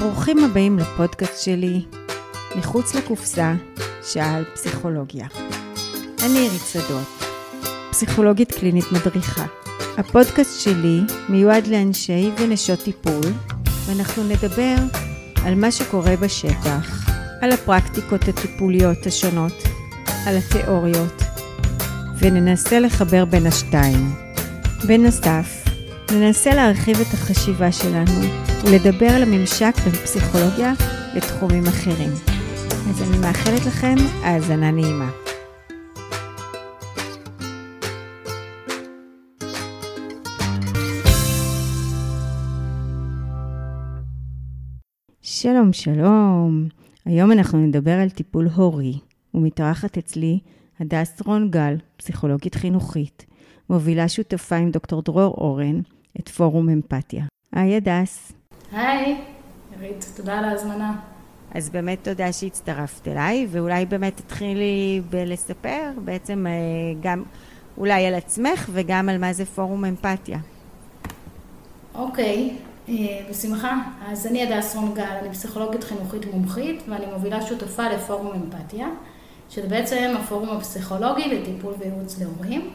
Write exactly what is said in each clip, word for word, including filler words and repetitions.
ברוכים הבאים לפודקאסט שלי, מחוץ לקופסה, שעה על פסיכולוגיה. אני אירית צדוק, פסיכולוגית קלינית מדריכה. הפודקאסט שלי מיועד לאנשי ונשות טיפול, ואנחנו נדבר על מה שקורה בשטח, על הפרקטיקות הטיפוליות השונות, על התיאוריות, וננסה לחבר בין השתיים. בנוסף, ננסה להרחיב את החשיבה שלנו, ולדבר על הממשק בין פסיכולוגיה לתחומים אחרים. אז אני מאחלת לכם האזנה נעימה. שלום שלום, היום אנחנו נדבר על טיפול הורי, ומתארחת אצלי הדס רון גל, פסיכולוגית חינוכית, מובילה שותפה עם דוקטור דרור אורן את פורום אמפתיה. היי הדס. היי, אירית, תודה על ההזמנה. אז באמת תודה שהצטרפת אליי, ואולי באמת תתחילי בלספר בעצם גם אולי על עצמך וגם על מה זה פורום אמפתיה. אוקיי, בשמחה. אז אני הדס רון גל, אני פסיכולוגית חינוכית מומחית, ואני מובילה שותפה לפורום אמפתיה, שזה בעצם הפורום הפסיכולוגי לטיפול וייעוץ להורים,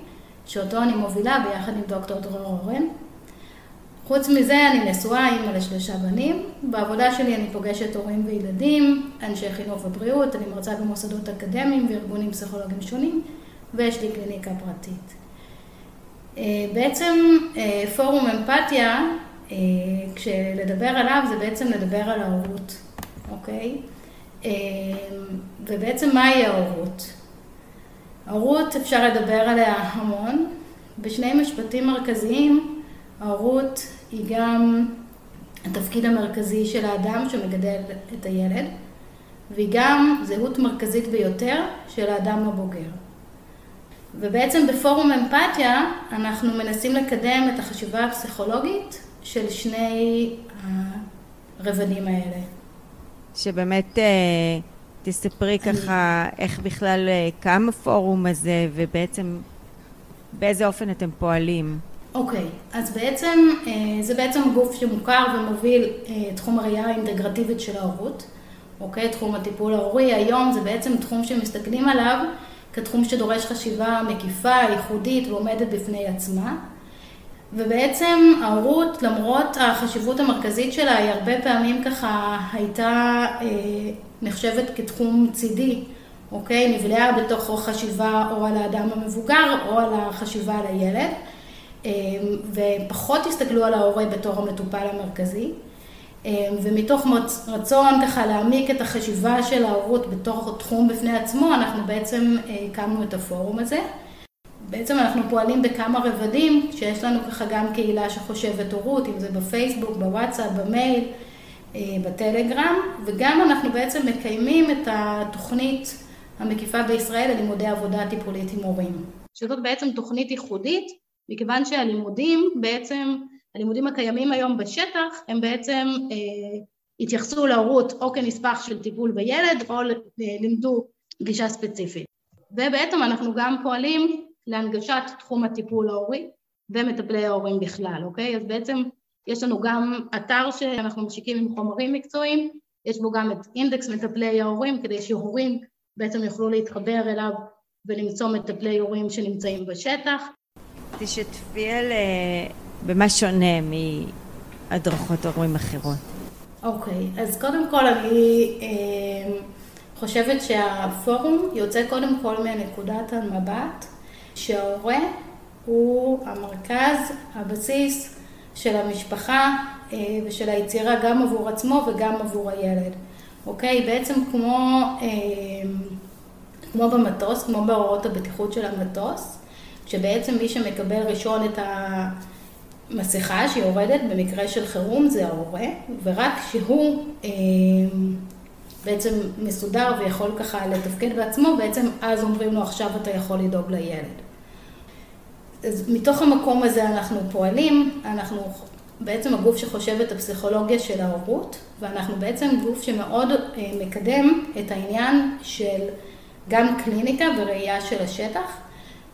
שאותו אני מובילה ביחד עם דוקטור דרור אורן. חוץ מזה, אני נשואה, אימא לשלושה בנים. בעבודה שלי אני פוגשת הורים וילדים, אנשי חינוך ובריאות, אני מרצה במוסדות אקדמיים וארגונים פסיכולוגיים שונים, ויש לי קליניקה פרטית. בעצם פורום אמפתיה, כשלדבר עליו זה בעצם לדבר על ההורות, אוקיי? ובעצם מהי ההורות? ההורות אפשר לדבר עליה המון, בשני משפטים מרכזיים, ההורות היא גם התפקיד המרכזי של האדם שמגדל את הילד, והיא גם זהות מרכזית ביותר של האדם הבוגר. ובעצם בפורום אמפתיה אנחנו מנסים לקדם את החשיבה הפסיכולוגית של שני הרבדים האלה. שבאמת תספרי ככה איך בכלל קם הפורום הזה ובעצם באיזה אופן אתם פועלים. אוקיי, okay, אז בעצם, זה בעצם גוף שמוכר ומוביל תחום הראייה האינטגרטיבית של ההורות, אוקיי? תחום הטיפול ההורי היום זה בעצם תחום שמסתכלים עליו כתחום שדורש חשיבה מקיפה, ייחודית ועומדת בפני עצמה. ובעצם ההורות, למרות החשיבות המרכזית שלה, היא הרבה פעמים ככה הייתה נחשבת כתחום צידי, אוקיי? נבלעה בתוך חשיבה או על האדם המבוגר או על החשיבה על הילד. ופחות הסתכלו על ההורי בתור המטופל המרכזי, ומתוך רצון ככה להעמיק את החשיבה של ההורות בתור תחום בפני עצמו, אנחנו בעצם הקמנו את הפורום הזה. בעצם אנחנו פועלים בכמה רבדים, שיש לנו ככה גם קהילה שחושבת הורות, אם זה בפייסבוק, בוואטסאפ, במייל, בטלגרם, וגם אנחנו בעצם מקיימים את התוכנית המקיפה בישראל ללימודי עבודה טיפולית עם הורים. שזאת בעצם תוכנית ייחודית, מכיוון שהלימודים בעצם, הלימודים הקיימים היום בשטח, הם בעצם אה, התייחסו להורות או כנספח של טיפול בילד, או לימדו גישה ספציפית. ובעצם אנחנו גם פועלים להנגשת תחום הטיפול ההורי, ומטפלי ההורים בכלל, אוקיי? אז בעצם יש לנו גם אתר שאנחנו משיקים עם חומרים מקצועיים, יש בו גם את אינדקס מטפלי ההורים, כדי שהורים בעצם יוכלו להתחבר אליו, ולמצוא מטפלי הורים שנמצאים בשטח. תשתפי על במה שונה מהדרכות הורים אחרות. אוקיי, okay, אז קודם כל אני אה, חושבת שהפורום יוצא קודם כל מנקודת המבט, שההורה הוא המרכז, הבסיס של המשפחה אה, ושל היצירה גם עבור עצמו וגם עבור הילד. אוקיי, okay, בעצם כמו, אה, כמו במטוס, כמו בהוראות הבטיחות של המטוס, שבעצם מי שמקבל ראשון את המסכה שהיא יורדת במקרה של חירום זה ההורה, ורק שהוא אה, בעצם מסודר ויכול ככה לתפקד בעצמו, בעצם אז אומרים לו עכשיו אתה יכול לדאוג לילד. אז מתוך המקום הזה אנחנו פועלים, אנחנו בעצם הגוף שחושב את הפסיכולוגיה של ההורות, ואנחנו בעצם גוף שמאוד אה, מקדם את העניין של גם קליניקה וראייה של השטח,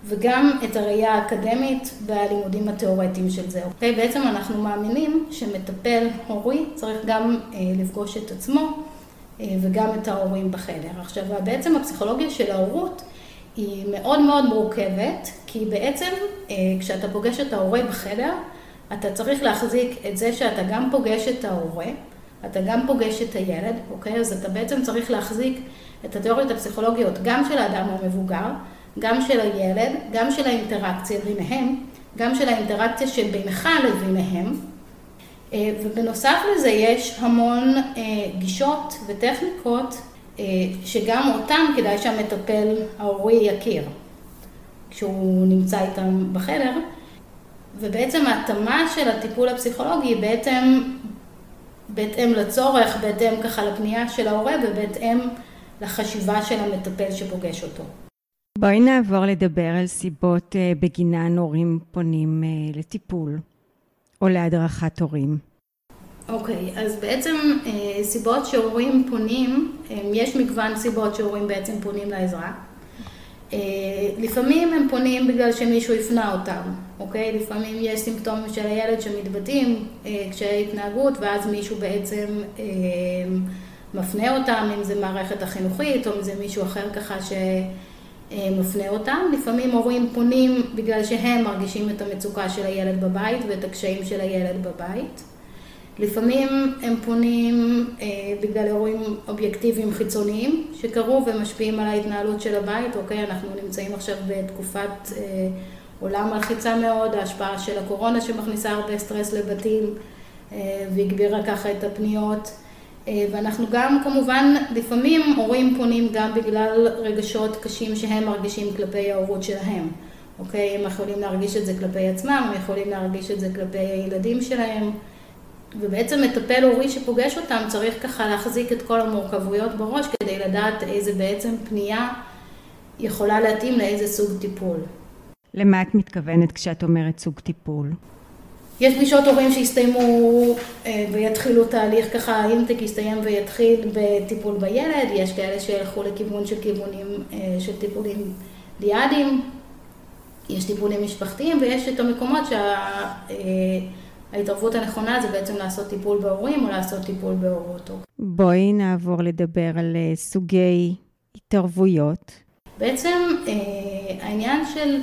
וגם את הראייה האקדמית והלימודים התיאורטיים של זה. ובעצם אנחנו מאמינים שמטפל הורי צריך גם לפגוש את עצמו וגם את ההורים בחדר. עכשיו, בעצם הפסיכולוגיה של ההורות היא מאוד מאוד מורכבת, כי בעצם כשאתה פוגש את ההורה בחדר, אתה צריך להחזיק את זה שאתה גם פוגש את ההורה, אתה גם פוגש את הילד, אוקיי? אז אתה בעצם צריך להחזיק את התיאוריות הפסיכולוגיות גם של האדם המבוגר, גם של הילד, גם של האינטראקציה ביניהם, גם של האינטראקציה שבינך לביניהם. ובנוסף לזה יש המון גישות וטכניקות שגם אותם כדאי שהמטפל ההורי יכיר כשהוא נמצא איתם בחדר. ובעצם ההתאמה של הטיפול הפסיכולוגי בעצם בהתאם לצורך, בהתאם ככה לפנייה של ההורה ובהתאם לחשיבה של המטפל שפוגש אותו. בואי נעבור לדבר על סיבות בגינן הורים פונים לטיפול או להדרכת הורים. אוקיי, okay, אז בעצם סיבות שהורים פונים, יש מגוון סיבות שהורים בעצם פונים לעזרה. לפעמים הם פונים בגלל שמישהו יפנה אותם, אוקיי? לפעמים יש סימפטומים של הילד שמתבטאים קשיי התנהגות, ואז מישהו בעצם מפנה אותם, אם זה מערכת החינוכית, או אם זה מישהו אחר ככה שמפנה אותם. לפעמים הורים פונים בגלל שהם מרגישים את המצוקה של הילד בבית ואת הקשיים של הילד בבית. לפעמים הם פונים אה, בגלל אירועים אובייקטיביים חיצוניים שקרו ומשפיעים על ההתנהלות של הבית. אוקיי, אנחנו נמצאים עכשיו בתקופת אה, עולם מלחיצה מאוד, ההשפעה של הקורונה שמכניסה הרבה סטרס לבתים אה, והגבירה ככה את הפניות. אה, ואנחנו גם כמובן לפעמים הורים פונים גם בגלל רגשות קשים שהם מרגישים כלפי ההורות שלהם. אוקיי, הם יכולים להרגיש את זה כלפי עצמם, הם יכולים להרגיש את זה כלפי הילדים שלהם. ובעצם מטפל הורי שפוגש אותם צריך ככה להחזיק את כל המורכבויות בראש כדי לדעת איזה בעצם פנייה יכולה להתאים לאיזה סוג טיפול. למה את מתכוונת כשאת אומרת סוג טיפול? יש פגישות הורים שיסתיימו ויתחילו תהליך ככה, האינטק יסתיים ויתחיל בטיפול בילד, יש כאלה שילכו לכיוון של כיוונים של טיפולים דיאדיים, יש טיפולים משפחתיים ויש את המקומות שה... ההתערבות הנכונה זה בעצם לעשות טיפול בהורים או לעשות טיפול בהורות. בואי נעבור לדבר על סוגי התערבויות. בעצם העניין של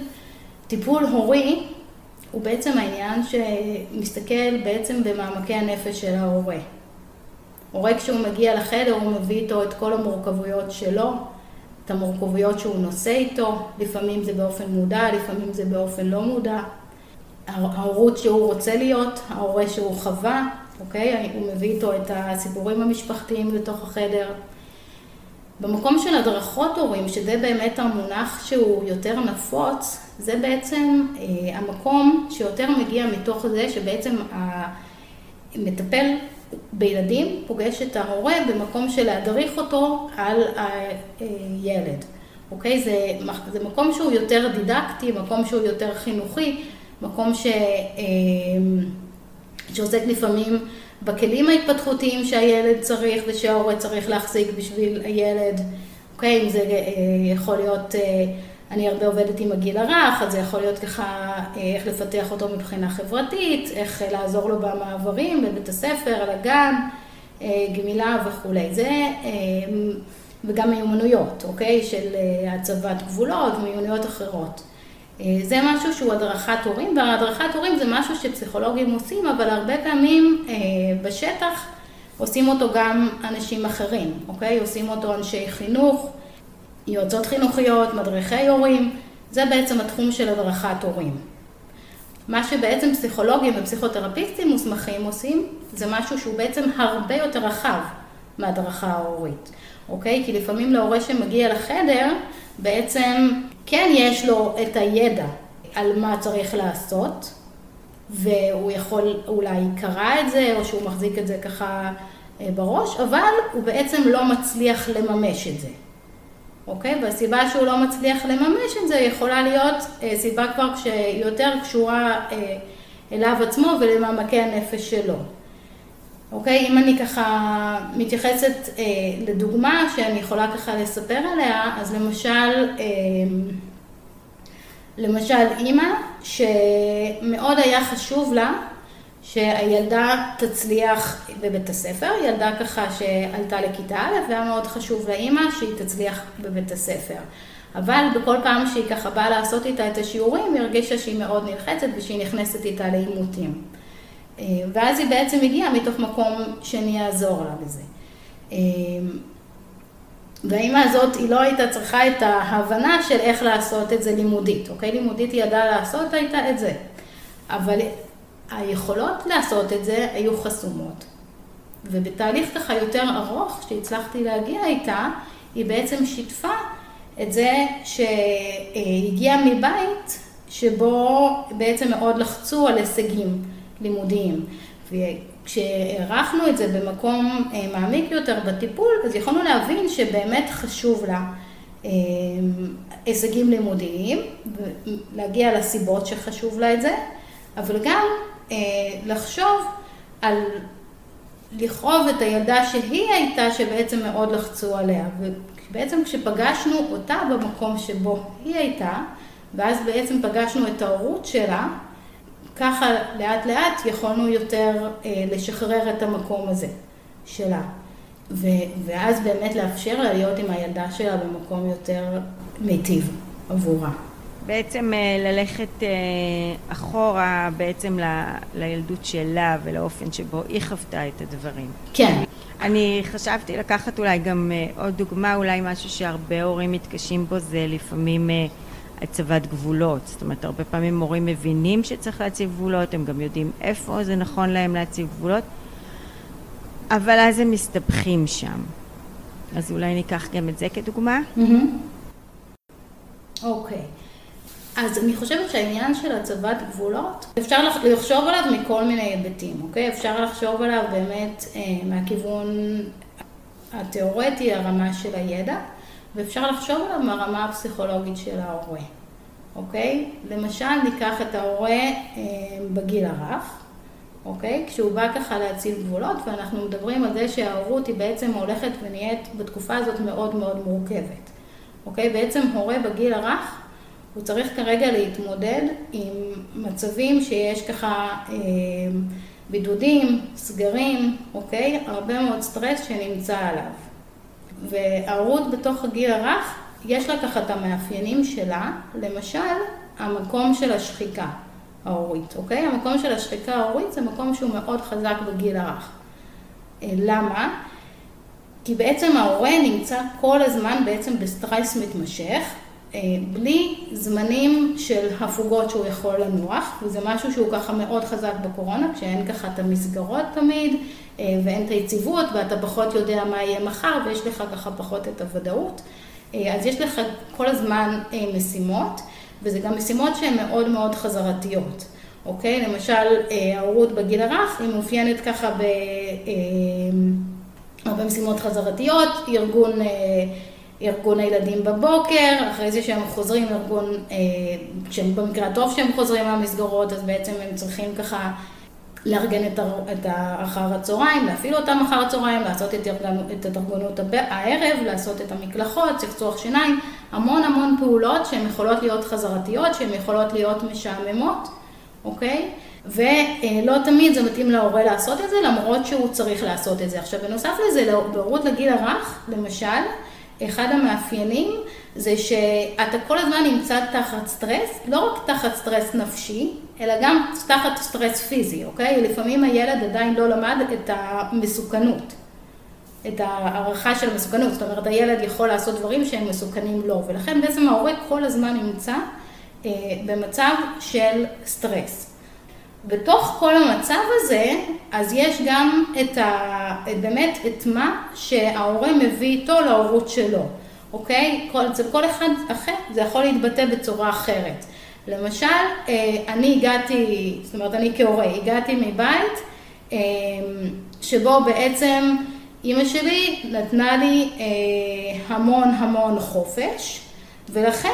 טיפול הורי הוא בעצם העניין שמסתכל בעצם במעמקי הנפש של ההורה. הורה כשהוא מגיע לחדר הוא מביא איתו את כל המורכבויות שלו, את המורכבויות שהוא נושא איתו, לפעמים זה באופן מודע, לפעמים זה באופן לא מודע. ההורות שהוא רוצה להיות, ההורה שהוא חווה, אוקיי? הוא מביא איתו את הסיפורים המשפחתיים לתוך החדר. במקום של הדרכות הורים, שזה באמת המונח שהוא יותר נפוץ, זה בעצם אה, המקום שיותר מגיע מתוך זה שבעצם המטפל בילדים פוגש את ההורה במקום של להדריך אותו על הילד. אוקיי? זה, זה מקום שהוא יותר דידקטי, מקום שהוא יותר חינוכי, מקום ש, שעוסק לפעמים בכלים ההתפתחותיים שהילד צריך ושההורה צריך להחזיק בשביל הילד. אוקיי, אם זה יכול להיות, אני הרבה עובדת עם הגיל הרך, אז זה יכול להיות ככה איך לפתח אותו מבחינה חברתית, איך לעזור לו במעברים, בבית הספר, על הגן, גמילה וכו'. זה, וגם מיומנויות, אוקיי, של הצבת גבולות ומיומנויות אחרות. זה משהו שהוא הדרכת הורים, והדרכת הורים זה משהו שפסיכולוגים עושים, אבל הרבה פעמים בשטח עושים אותו גם אנשים אחרים, אוקיי? עושים אותו אנשי חינוך, יועצות חינוכיות, מדריכי הורים, זה בעצם התחום של הדרכת הורים. מה שבעצם פסיכולוגים ופסיכותרפיסטים מוסמכים עושים, זה משהו שהוא בעצם הרבה יותר רחב מהדרכה ההורית, אוקיי? כי לפעמים להורה שמגיע לחדר, בעצם כן יש לו את הידע על מה צריך לעשות, והוא יכול אולי קרא את זה, או שהוא מחזיק את זה ככה בראש, אבל הוא בעצם לא מצליח לממש את זה. אוקיי? והסיבה שהוא לא מצליח לממש את זה יכולה להיות סיבה כבר שיותר קשורה אליו עצמו ולמעמקי הנפש שלו. אוקיי? אם אני ככה מתייחסת אה, לדוגמה שאני יכולה ככה לספר עליה, אז למשל, אה, למשל, אימא שמאוד היה חשוב לה שהילדה תצליח בבית הספר, ילדה ככה שעלתה לכיתה א', והיה מאוד חשוב לאימא שהיא תצליח בבית הספר. אבל בכל פעם שהיא ככה באה לעשות איתה את השיעורים, היא הרגישה שהיא מאוד נלחצת ושהיא נכנסת איתה לעימותים. ואז היא בעצם הגיעה מתוך מקום שאני אעזור לה בזה. והאימא הזאת היא לא הייתה צריכה את ההבנה של איך לעשות את זה לימודית, אוקיי? לימודית היא ידעה לעשות הייתה את זה, אבל היכולות לעשות את זה היו חסומות. ובתהליך ככה יותר ארוך שהצלחתי להגיע איתה, היא בעצם שיתפה את זה שהגיעה מבית שבו בעצם מאוד לחצו על הישגים לימודיים. כשערכנו את זה במקום מעמיק יותר בטיפול, אז יכולנו להבין שבאמת חשוב לה הישגים לימודיים, להגיע לסיבות שחשוב לה את זה, אבל גם לחשוב על לכאוב את הילדה שהיא הייתה שבעצם מאוד לחצו עליה. ובעצם כשפגשנו אותה במקום שבו היא הייתה, ואז בעצם פגשנו את ההורות שלה, ככה לאט לאט יכולנו יותר אה, לשחרר את המקום הזה שלה. ו- ואז באמת לאפשר לה להיות עם הילדה שלה במקום יותר מיטיב עבורה. בעצם אה, ללכת אה, אחורה בעצם ל- לילדות שלה ולאופן שבו היא חוותה את הדברים. כן. אני חשבתי לקחת אולי גם אה, עוד דוגמה, אולי משהו שהרבה הורים מתקשים בו זה לפעמים... אה, הצבת גבולות, זאת אומרת, הרבה פעמים מורים מבינים שצריך להציב גבולות, הם גם יודעים איפה זה נכון להם להציב גבולות, אבל אז הם מסתבכים שם. אז אולי ניקח גם את זה כדוגמה? אוקיי. אז אני חושבת שהעניין של הצבת גבולות, אפשר לחשוב עליו מכל מיני היבטים, אוקיי? אפשר לחשוב עליו באמת מהכיוון התיאורטי, הרמה של הידע, ואפשר לחשוב עליו מהרמה הפסיכולוגית של ההורה, אוקיי? למשל, ניקח את ההורה אה, בגיל הרך, אוקיי? כשהוא בא ככה להציב גבולות, ואנחנו מדברים על זה שההורות היא בעצם הולכת ונהיית בתקופה הזאת מאוד מאוד מורכבת, אוקיי? בעצם הורה בגיל הרך, הוא צריך כרגע להתמודד עם מצבים שיש ככה אה, בידודים, סגרים, אוקיי? הרבה מאוד סטרס שנמצא עליו. וההורות בתוך הגיל הרך, יש לה ככה את המאפיינים שלה, למשל, המקום של השחיקה ההורית, אוקיי? המקום של השחיקה ההורית זה מקום שהוא מאוד חזק בגיל הרך. למה? כי בעצם ההורה נמצא כל הזמן בעצם בסטרס מתמשך, בלי זמנים של הפוגות שהוא יכול לנוח, וזה משהו שהוא ככה מאוד חזק בקורונה, כשאין ככה את המסגרות תמיד, ואין את היציבות, ואתה פחות יודע מה יהיה מחר, ויש לך ככה פחות את הוודאות. אז יש לך כל הזמן משימות, וזה גם משימות שהן מאוד מאוד חזרתיות, אוקיי? למשל, ההורות בגיל הרך היא מאופיינת ככה ב... במשימות חזרתיות, ארגון... ארגון הילדים בבוקר, אחרי זה שהם חוזרים ארגון, במקרה הטוב שהם חוזרים מהמסגרות, אז בעצם הם צריכים ככה לארגן את אחר הצהריים, להפעיל אותם אחר הצהריים, לעשות את התארגנות הערב, לעשות את המקלחות, צחצוח שיניים, המון המון פעולות שהן יכולות להיות חזרתיות, שהן יכולות להיות משעממות, אוקיי? ולא תמיד זה מתאים להורה לעשות את זה, למרות שהוא צריך לעשות את זה. עכשיו, בנוסף לזה, בהורות לגיל הרך, למשל, אחד המאפיינים זה שאתה כל הזמן נמצא תחת סטרס, לא רק תחת סטרס נפשי, אלא גם תחת סטרס פיזי, אוקיי? לפעמים הילד עדיין לא למד את המסוכנות, את הערכה של המסוכנות, זאת אומרת, הילד יכול לעשות דברים שהם מסוכנים לו, ולכן בעצם ההורה כל הזמן נמצא אה, במצב של סטרס. בתוך כל המצב הזה, אז יש גם את ה... באמת את מה שההורה מביא איתו להורות שלו, אוקיי? כל, זה כל אחד אחר, זה יכול להתבטא בצורה אחרת. למשל, אני הגעתי, זאת אומרת, אני כהורה, הגעתי מבית, שבו בעצם אמא שלי נתנה לי המון המון חופש, ולכן...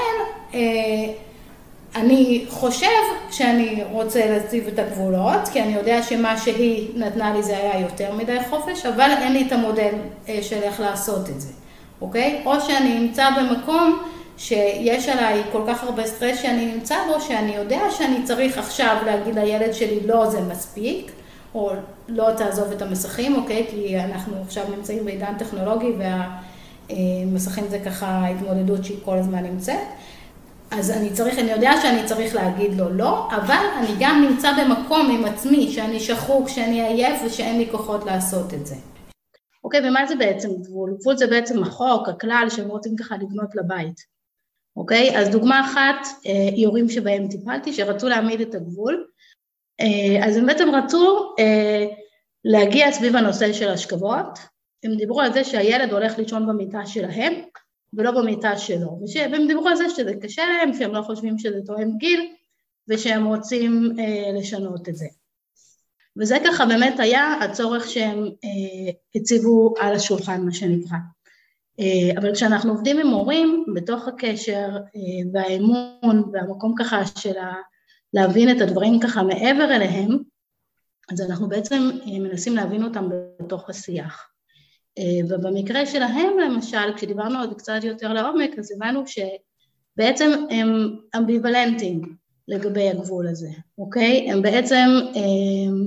אני חושב שאני רוצה להציב את הגבולות, כי אני יודע שמה שהיא נתנה לי זה היה יותר מדי חופש, אבל אין לי את המודל של איך לעשות את זה, אוקיי? או שאני אמצא במקום שיש עליי כל כך הרבה סטרס שאני נמצא בו, שאני יודע שאני צריך עכשיו להגיד לילד שלי, לא, זה מספיק, או לא תעזוב את המסכים, אוקיי? כי אנחנו עכשיו נמצאים בעידן טכנולוגי, והמסכים זה ככה התמודדות שהיא כל הזמן נמצאת. אז אני צריך, אני יודע שאני צריך להגיד לו לא, אבל אני גם נמצא במקום עם עצמי, שאני שחוק, שאני עייף, ושאין לי כוחות לעשות את זה. אוקיי, ומה זה בעצם גבול? גבול זה בעצם החוק, הכלל, שהם רוצים ככה לבנות לבית. אוקיי? אז דוגמה אחת, יורים שבהם טיפלתי, שרצו להעמיד את הגבול, אז הם בעצם רצו להגיע סביב הנושא של השכבות, הם דיברו על זה שהילד הולך לישון במיטה שלהם, ולא במיטה שלו, והם דיברו על זה שזה קשה להם, שהם לא חושבים שזה תואם גיל, ושהם רוצים אה, לשנות את זה. וזה ככה באמת היה הצורך שהם אה, הציבו על השולחן, מה שנקרא. אה, אבל כשאנחנו עובדים עם הורים, בתוך הקשר אה, והאמון, והמקום ככה של ה... להבין את הדברים ככה מעבר אליהם, אז אנחנו בעצם אה, מנסים להבין אותם בתוך השיח. ובמקרה שלהם למשל, כשדיברנו עוד קצת יותר לעומק, אז הבנו שבעצם הם אמביוולנטים לגבי הגבול הזה, אוקיי? הם בעצם הם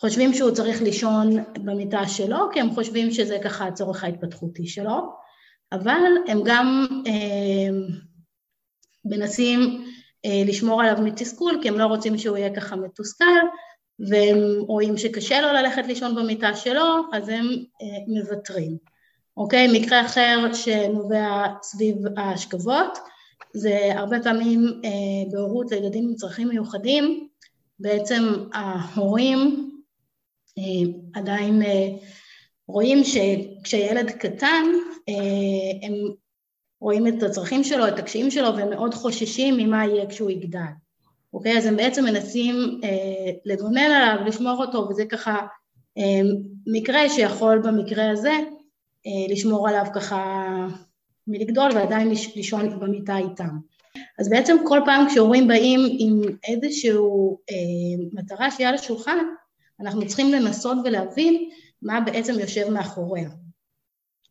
חושבים שהוא צריך לישון במיטה שלו, כי הם חושבים שזה ככה הצורך ההתפתחותי שלו, אבל הם גם הם, מנסים לשמור עליו מתסכול, כי הם לא רוצים שהוא יהיה ככה מתוסכל, והם רואים שקשה לו ללכת לישון במיטה שלו, אז הם אה, מבטרים. אוקיי? מקרה אחר שנובע סביב השכבות, זה הרבה פעמים אה, בהורות לילדים עם צרכים מיוחדים, בעצם ההורים אה, עדיין אה, רואים שכשילד קטן, אה, הם רואים את הצרכים שלו, את הקשיים שלו, והם מאוד חוששים ממה יהיה כשהוא יגדל. אוקיי, אז הם בעצם מנסים אה, לגונן עליו, לשמור אותו, וזה ככה אה, מקרה שיכול במקרה הזה אה, לשמור עליו ככה מלגדול, ועדיין לישון במיטה איתם. אז בעצם כל פעם כשהורים באים עם איזשהו אה, מטרה שיהיה לשולחן, אנחנו צריכים לנסות ולהבין מה בעצם יושב מאחוריה.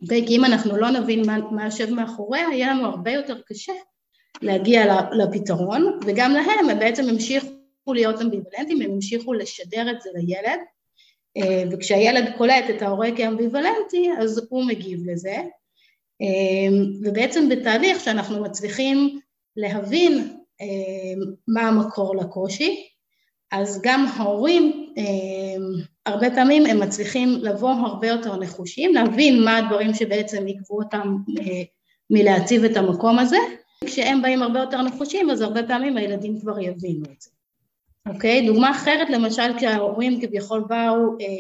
אוקיי, כי אם אנחנו לא נבין מה, מה יושב מאחוריה, יהיה לנו הרבה יותר קשה, להגיע לפתרון, וגם להם הם בעצם המשיכו להיות אמביוולנטים, הם המשיכו לשדר את זה לילד, וכשהילד קולט את ההורה כאמביוולנטי, אז הוא מגיב לזה, ובעצם בתהליך שאנחנו מצליחים להבין מה המקור לקושי, אז גם ההורים, הרבה פעמים הם מצליחים לבוא הרבה יותר נחושים, להבין מה הדברים שבעצם יקבו אותם מלהציב את המקום הזה, כשהם באים הרבה יותר נחושים, אז הרבה פעמים הילדים כבר יבינו את זה. אוקיי? דוגמה אחרת, למשל, כשההורים כביכול באו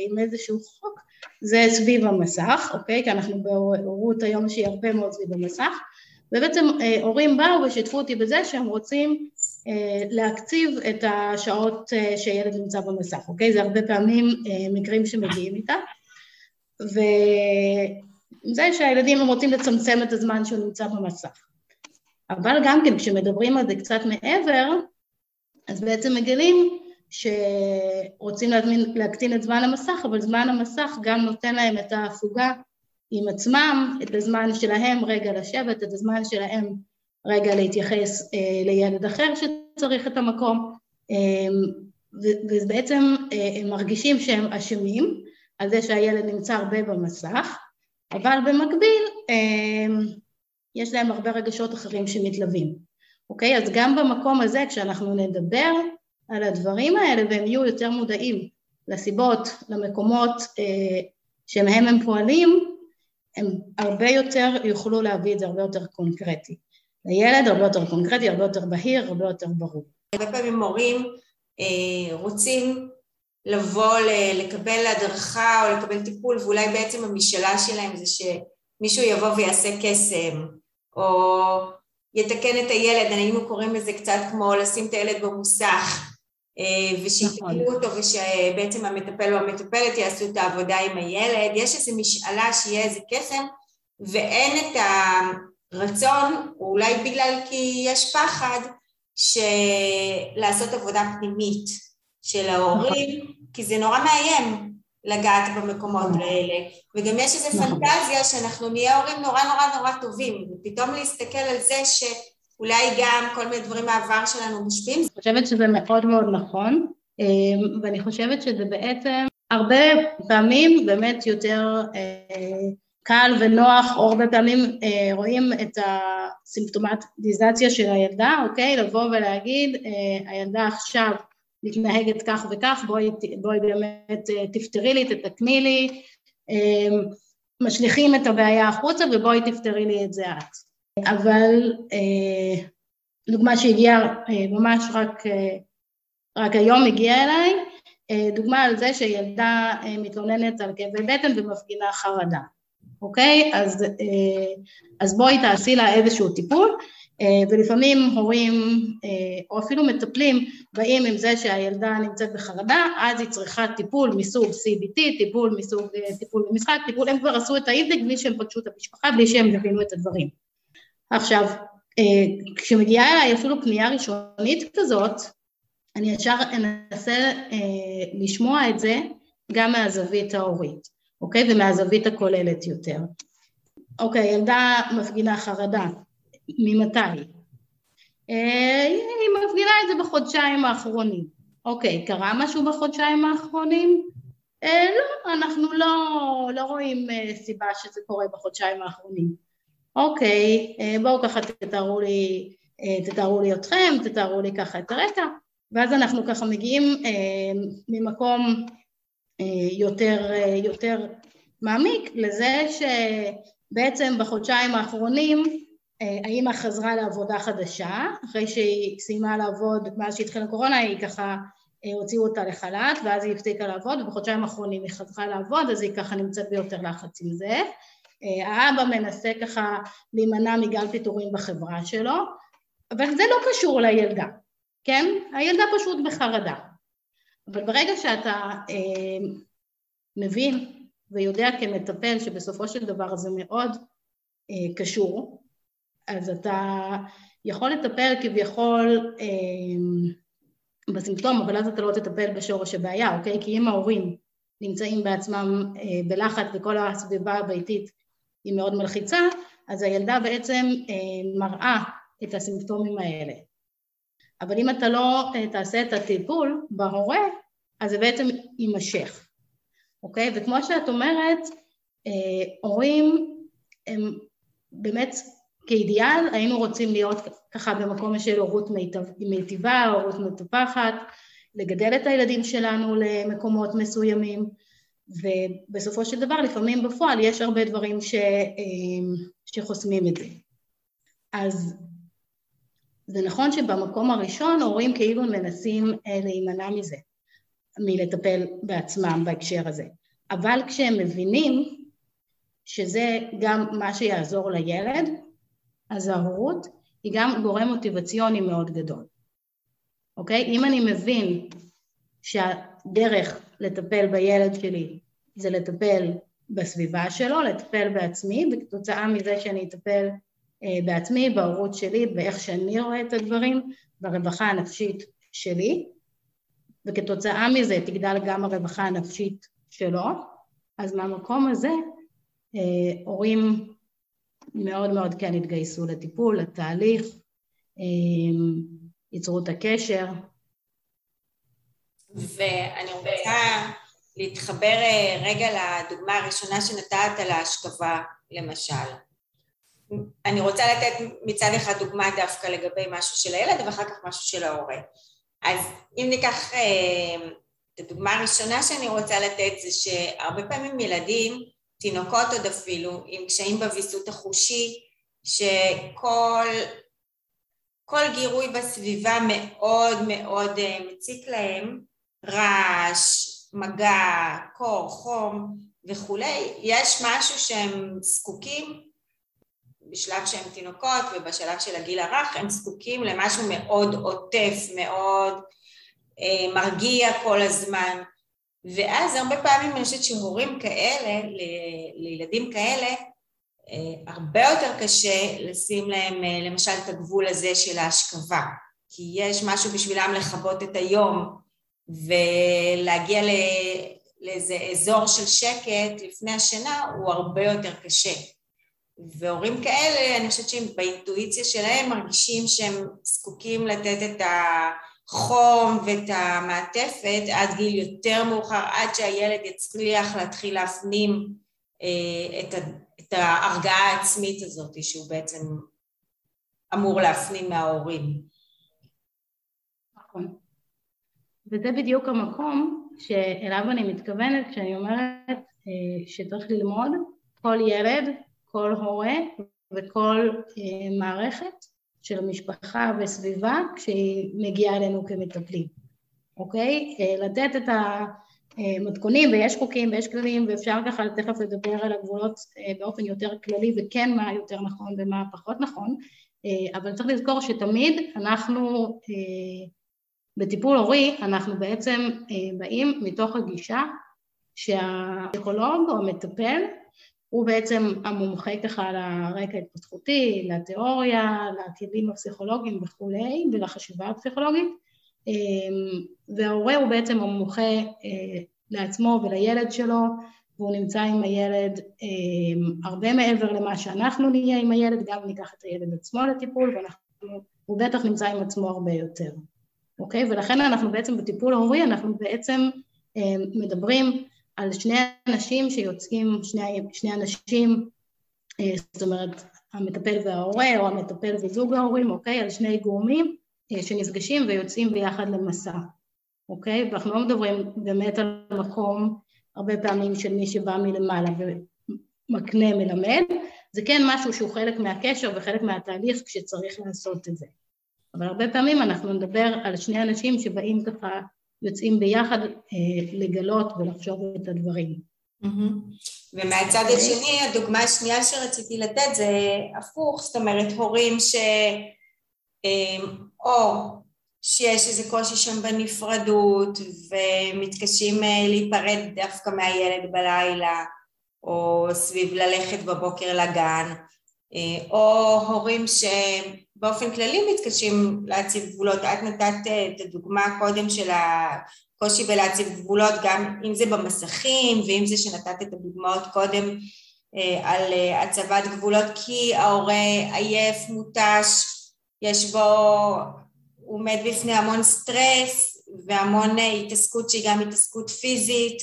עם איזשהו חוק, זה סביב המסך, אוקיי? כי אנחנו בהורות היום שהיא הרבה מאוד סביב המסך, ובעצם הורים באו ושיתפו אותי בזה שהם רוצים להקציב את השעות שילד נמצא במסך, אוקיי? זה הרבה פעמים מקרים שמגיעים איתה, וזה שהילדים הם רוצים לצמצם את הזמן שהוא נמצא במסך. אבל גם כן כשמדברים על זה קצת מעבר, אז בעצם מגלים שרוצים להזמין, להקטין את זמן המסך, אבל זמן המסך גם נותן להם את ההפוגה עם עצמם, את הזמן שלהם רגע לשבת, את הזמן שלהם רגע להתייחס אה, לילד אחר שצריך את המקום, אה, ובעצם אה, הם מרגישים שהם אשמים על זה שהילד נמצא הרבה במסך, אבל במקביל, אה, יש להם הרבה רגשות אחרים שמתלווים, אוקיי? אז גם במקום הזה, כשאנחנו נדבר על הדברים האלה, והם יהיו יותר מודעים לסיבות, למקומות אה, שמהם הם פועלים, הם הרבה יותר יוכלו להביא את זה הרבה יותר קונקרטי. לילד הרבה יותר קונקרטי, הרבה יותר בהיר, הרבה יותר ברור. הרבה פעמים מורים אה, רוצים לבוא לקבל הדרכה או לקבל טיפול, ואולי בעצם המשאלה שלהם זה ש... מישהו יבוא ויעשה קסם, או יתקן את הילד, היינו קוראים לזה קצת כמו לשים את הילד במוסך, ושיתקלו אותו, ושבעצם המטפל או המטפלת יעשו את העבודה עם הילד, יש איזו משאלה שיהיה איזה קסם, ואין את הרצון, אולי בגלל כי יש פחד, לעשות עבודה פנימית של ההורים, כי זה נורא מאיים, לגעת במקומות האלה, וגם יש איזו פנטזיה שאנחנו נהיה הורים נורא נורא נורא טובים, ופתאום להסתכל על זה שאולי גם כל מיני דברים מהעבר שלנו משפיעים. אני חושבת שזה מאוד מאוד נכון, ואני חושבת שזה בעצם הרבה פעמים באמת יותר קל ונוח, או הרבה פעמים רואים את הסימפטומטיזציה של הילדה, אוקיי? לבוא ולהגיד, הילדה עכשיו מתנהגת כך וכך, בואי, בואי באמת תפתרי לי, תתקני לי, משליכים את הבעיה החוצה ובואי תפתרי לי את זה את. אבל דוגמה שהגיעה ממש רק, רק היום הגיעה אליי, דוגמה על זה שילדה מתלוננת על כאבי בטן ומפגינה חרדה, אוקיי? אז, אז בואי תעשי לה איזשהו טיפול, ולפעמים הורים או אפילו מטפלים באים עם זה שהילדה נמצאת בחרדה, אז היא צריכה טיפול מסוג סי בי טי, טיפול מסוג טיפול במשחק, טיפול, הם כבר עשו את האיבדק בלי שהם פגשו את המשפחה, בלי שהם הבינו את הדברים. עכשיו, כשמגיעה אליי אפילו פנייה ראשונית כזאת, אני ישר אנסה לשמוע את זה גם מהזווית ההורית, אוקיי? ומהזווית הכוללת יותר. אוקיי, ילדה מפגינה חרדה. ממתי? היא מפגינה את זה בחודשיים האחרונים. אוקיי, קרה משהו בחודשיים האחרונים? לא, אנחנו לא רואים סיבה שזה קורה בחודשיים האחרונים. אוקיי, בואו ככה תתארו לי, תתארו לי אתכם, תתארו לי ככה את הרקע, ואז אנחנו ככה מגיעים ממקום יותר מעמיק לזה שבעצם בחודשיים האחרונים האמא חזרה לעבודה חדשה, אחרי שהיא סיימה לעבוד, מאז שהתחילה קורונה, היא ככה הוציאו אותה לחל"ת, ואז היא הפסיקה לעבוד, ובחודשיים האחרונים היא חזרה לעבוד, אז היא ככה נמצאת ביותר לחץ עם זה. האבא מנסה ככה להימנע מגל פיטורים בחברה שלו, אבל זה לא קשור לילדה, כן? הילדה פשוט בחרדה. אבל ברגע שאתה מבין ויודע כמטפל שבסופו של דבר זה מאוד קשור, אז אתה יכול לטפל כביכול אה, בסימפטום, אבל אז אתה לא תטפל בשורש הבעיה, אוקיי? כי אם ההורים נמצאים בעצמם אה, בלחץ וכל הסביבה הביתית היא מאוד מלחיצה, אז הילדה בעצם אה, מראה את הסימפטומים האלה. אבל אם אתה לא אה, תעשה את הטיפול בהורה, אז זה בעצם יימשך, אוקיי? וכמו שאת אומרת, אה, הורים הם באמת... כאידיאל, היינו רוצים להיות ככה במקום של הורות מיטיבה, הורות מטפחת, לגדל את הילדים שלנו למקומות מסוימים, ובסופו של דבר, לפעמים בפועל, יש הרבה דברים ש, שחוסמים את זה. אז זה נכון שבמקום הראשון, הורים כאילו מנסים להימנע מזה, מלטפל בעצמם בהקשר הזה. אבל כשהם מבינים שזה גם מה שיעזור לילד, אז ההורות היא גם גורם מוטיבציוני מאוד גדול, אוקיי? אם אני מבין שהדרך לטפל בילד שלי זה לטפל בסביבה שלו, לטפל בעצמי, וכתוצאה מזה שאני אטפל אה, בעצמי, בהורות שלי, באיך שאני רואה את הדברים, ברווחה הנפשית שלי, וכתוצאה מזה תגדל גם הרווחה הנפשית שלו, אז מהמקום הזה אה, הורים... מאוד מאוד כן התגייסו לטיפול, לתהליך, ייצרו את הקשר. ואני רוצה להתחבר רגע לדוגמה הראשונה שנתת על ההשכבה, למשל. אני רוצה לתת מצד אחד דוגמה דווקא לגבי משהו של הילד, ואחר כך משהו של ההורה. אז אם ניקח את הדוגמה הראשונה שאני רוצה לתת, זה שהרבה פעמים ילדים, תינוקות עוד אפילו, עם קשיים בוויסות החושי, שכל כל גירוי בסביבה מאוד מאוד מציק להם, רעש, מגע, קור, חום וכו'. יש משהו שהם זקוקים, בשלב שהם תינוקות ובשלב של הגיל הרך, הם זקוקים למשהו מאוד עוטף, מאוד אה, מרגיע כל הזמן. ואז הרבה פעמים אני חושבת שהורים כאלה, לילדים כאלה, הרבה יותר קשה לשים להם למשל את הגבול הזה של ההשכבה, כי יש משהו בשבילם לחבות את היום, ולהגיע לאיזה אזור של שקט לפני השינה הוא הרבה יותר קשה. והורים כאלה, אני חושבת שהם באינטואיציה שלהם מרגישים שהם זקוקים לתת את החום ואת המעטפת עד גיל יותר מאוחר, עד שהילד יצליח להתחיל להפנים את, את ההרגעה העצמית הזאת שהוא בעצם אמור להפנים מההורים. נכון. וזה בדיוק המקום שאליו אני מתכוונת כשאני אומרת שצריך ללמוד כל ילד, כל הורה וכל מערכת של משפחה וסביבה כשהיא מגיעה אלינו כמטפלים, אוקיי? לתת את המתכונים, ויש חוקים ויש כללים, ואפשר ככה תכף לדבר על הגבולות באופן יותר כללי, וכן מה יותר נכון ומה פחות נכון, אבל צריך לזכור שתמיד אנחנו, בטיפול הורי, אנחנו בעצם באים מתוך הגישה שהפסיכולוג או המטפל, הוא בעצם המומחה ככה לרקע ההתפתחותי, לתיאוריה, לכלים הפסיכולוגיים וכו', ולחשיבה הפסיכולוגית, וההורה הוא בעצם המומחה לעצמו ולילד שלו, והוא נמצא עם הילד הרבה מעבר למה שאנחנו נהיה עם הילד, גם ניקח את הילד עצמו לטיפול, והוא בטח נמצא עם עצמו הרבה יותר. אוקיי? ולכן אנחנו בעצם בטיפול ההורי, אנחנו בעצם מדברים על שני אנשים שיוצאים, שני, שני אנשים, זאת אומרת, המטפל וההורה, או המטפל וזוג ההורים, אוקיי? על שני גורמים שנפגשים ויוצאים ביחד למסע, אוקיי? ואנחנו לא מדברים באמת על מקום, הרבה פעמים של מי שבא מלמעלה ומקנה מלמד, זה כן משהו שהוא חלק מהקשר וחלק מהתהליך כשצריך לעשות את זה. אבל הרבה פעמים אנחנו נדבר על שני אנשים שבאים ככה, יוצאים ביחד אה, לגלות ולחשוב את הדברים. ומהצד השני, הדוגמה השנייה שרציתי לתת זה הפוך, זאת אומרת, הורים ש... אה, או שיש איזה קושי שם בנפרדות, ומתקשים להיפרד דווקא מהילד בלילה, או סביב ללכת בבוקר לגן, או הורים שבאופן כללי מתקשים להציב גבולות. את נתת את הדוגמה קודם של הקושי בלהציב גבולות, גם אם זה במסכים, ואם זה שנתת את הדוגמאות קודם על הצבת גבולות, כי ההורה עייף, מוטש, יש בו... הוא עומד בפני המון סטרס והמון התעסקות שהיא גם התעסקות פיזית.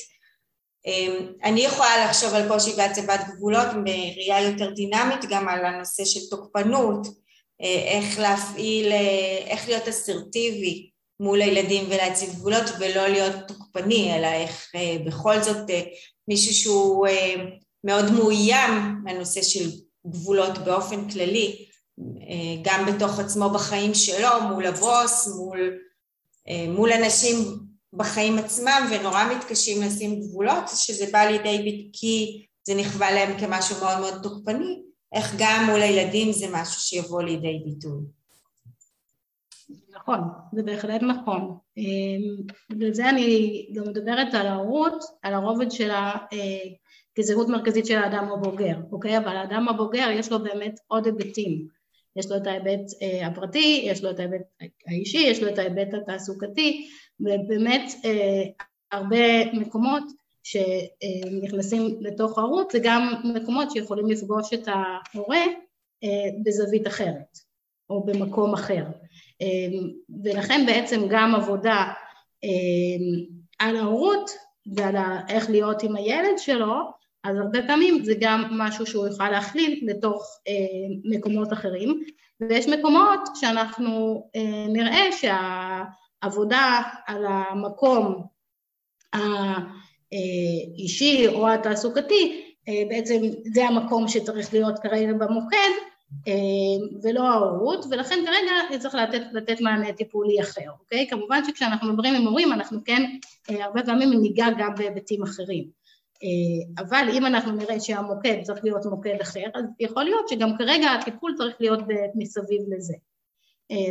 אני יכולה לחשוב על קושי בהצבת גבולות בראייה יותר דינמית, גם על הנושא של תוקפנות, איך להפעיל, איך להיות אסרטיבי מול הילדים ולהציב גבולות, ולא להיות תוקפני, אלא איך בכל זאת מישהו שהוא מאוד מאוים מהנושא של גבולות באופן כללי, גם בתוך עצמו בחיים שלו, מול הבוס, מול, מול אנשים בחיים עצמם, ונורא מתקשים לשים גבולות, שזה בא לידי ביטוי, זה נכווה להם כמשהו מאוד מאוד תוקפני, איך גם מול הילדים זה משהו שיבוא לידי ביטוי. נכון, זה בהחלט נכון. לזה אני גם מדברת על ההורות, על הרובד של ה... כזהות מרכזית של האדם הבוגר, אוקיי? אבל האדם הבוגר יש לו באמת עוד היבטים. יש לו את ההיבט אה, הפרטי, יש לו את ההיבט האישי, יש לו את ההיבט התעסוקתי, ובאמת אה, הרבה מקומות שנכנסים לתוך ההורות, זה גם מקומות שיכולים לפגוש את ההורה אה, בזווית אחרת, או במקום אחר. אה, ולכן בעצם גם עבודה אה, על ההורות, ועל איך להיות עם הילד שלו, אז הרבה פעמים זה גם משהו שהוא יוכל להכליל לתוך אה, מקומות אחרים, ויש מקומות שאנחנו אה, נראה שהעבודה על המקום האישי או התעסוקתי, אה, בעצם זה המקום שצריך להיות כרגע במוקד, אה, ולא ההורות, ולכן כרגע צריך לתת, לתת מענה טיפולי אחר, אוקיי? כמובן שכשאנחנו מדברים עם הורים, אנחנו כן אה, הרבה פעמים ניגע גם בהיבטים אחרים. אבל אם אנחנו נראה שהמוקד צריך להיות מוקד אחר, אז יכול להיות שגם כרגע הטיפול צריך להיות מסביב לזה.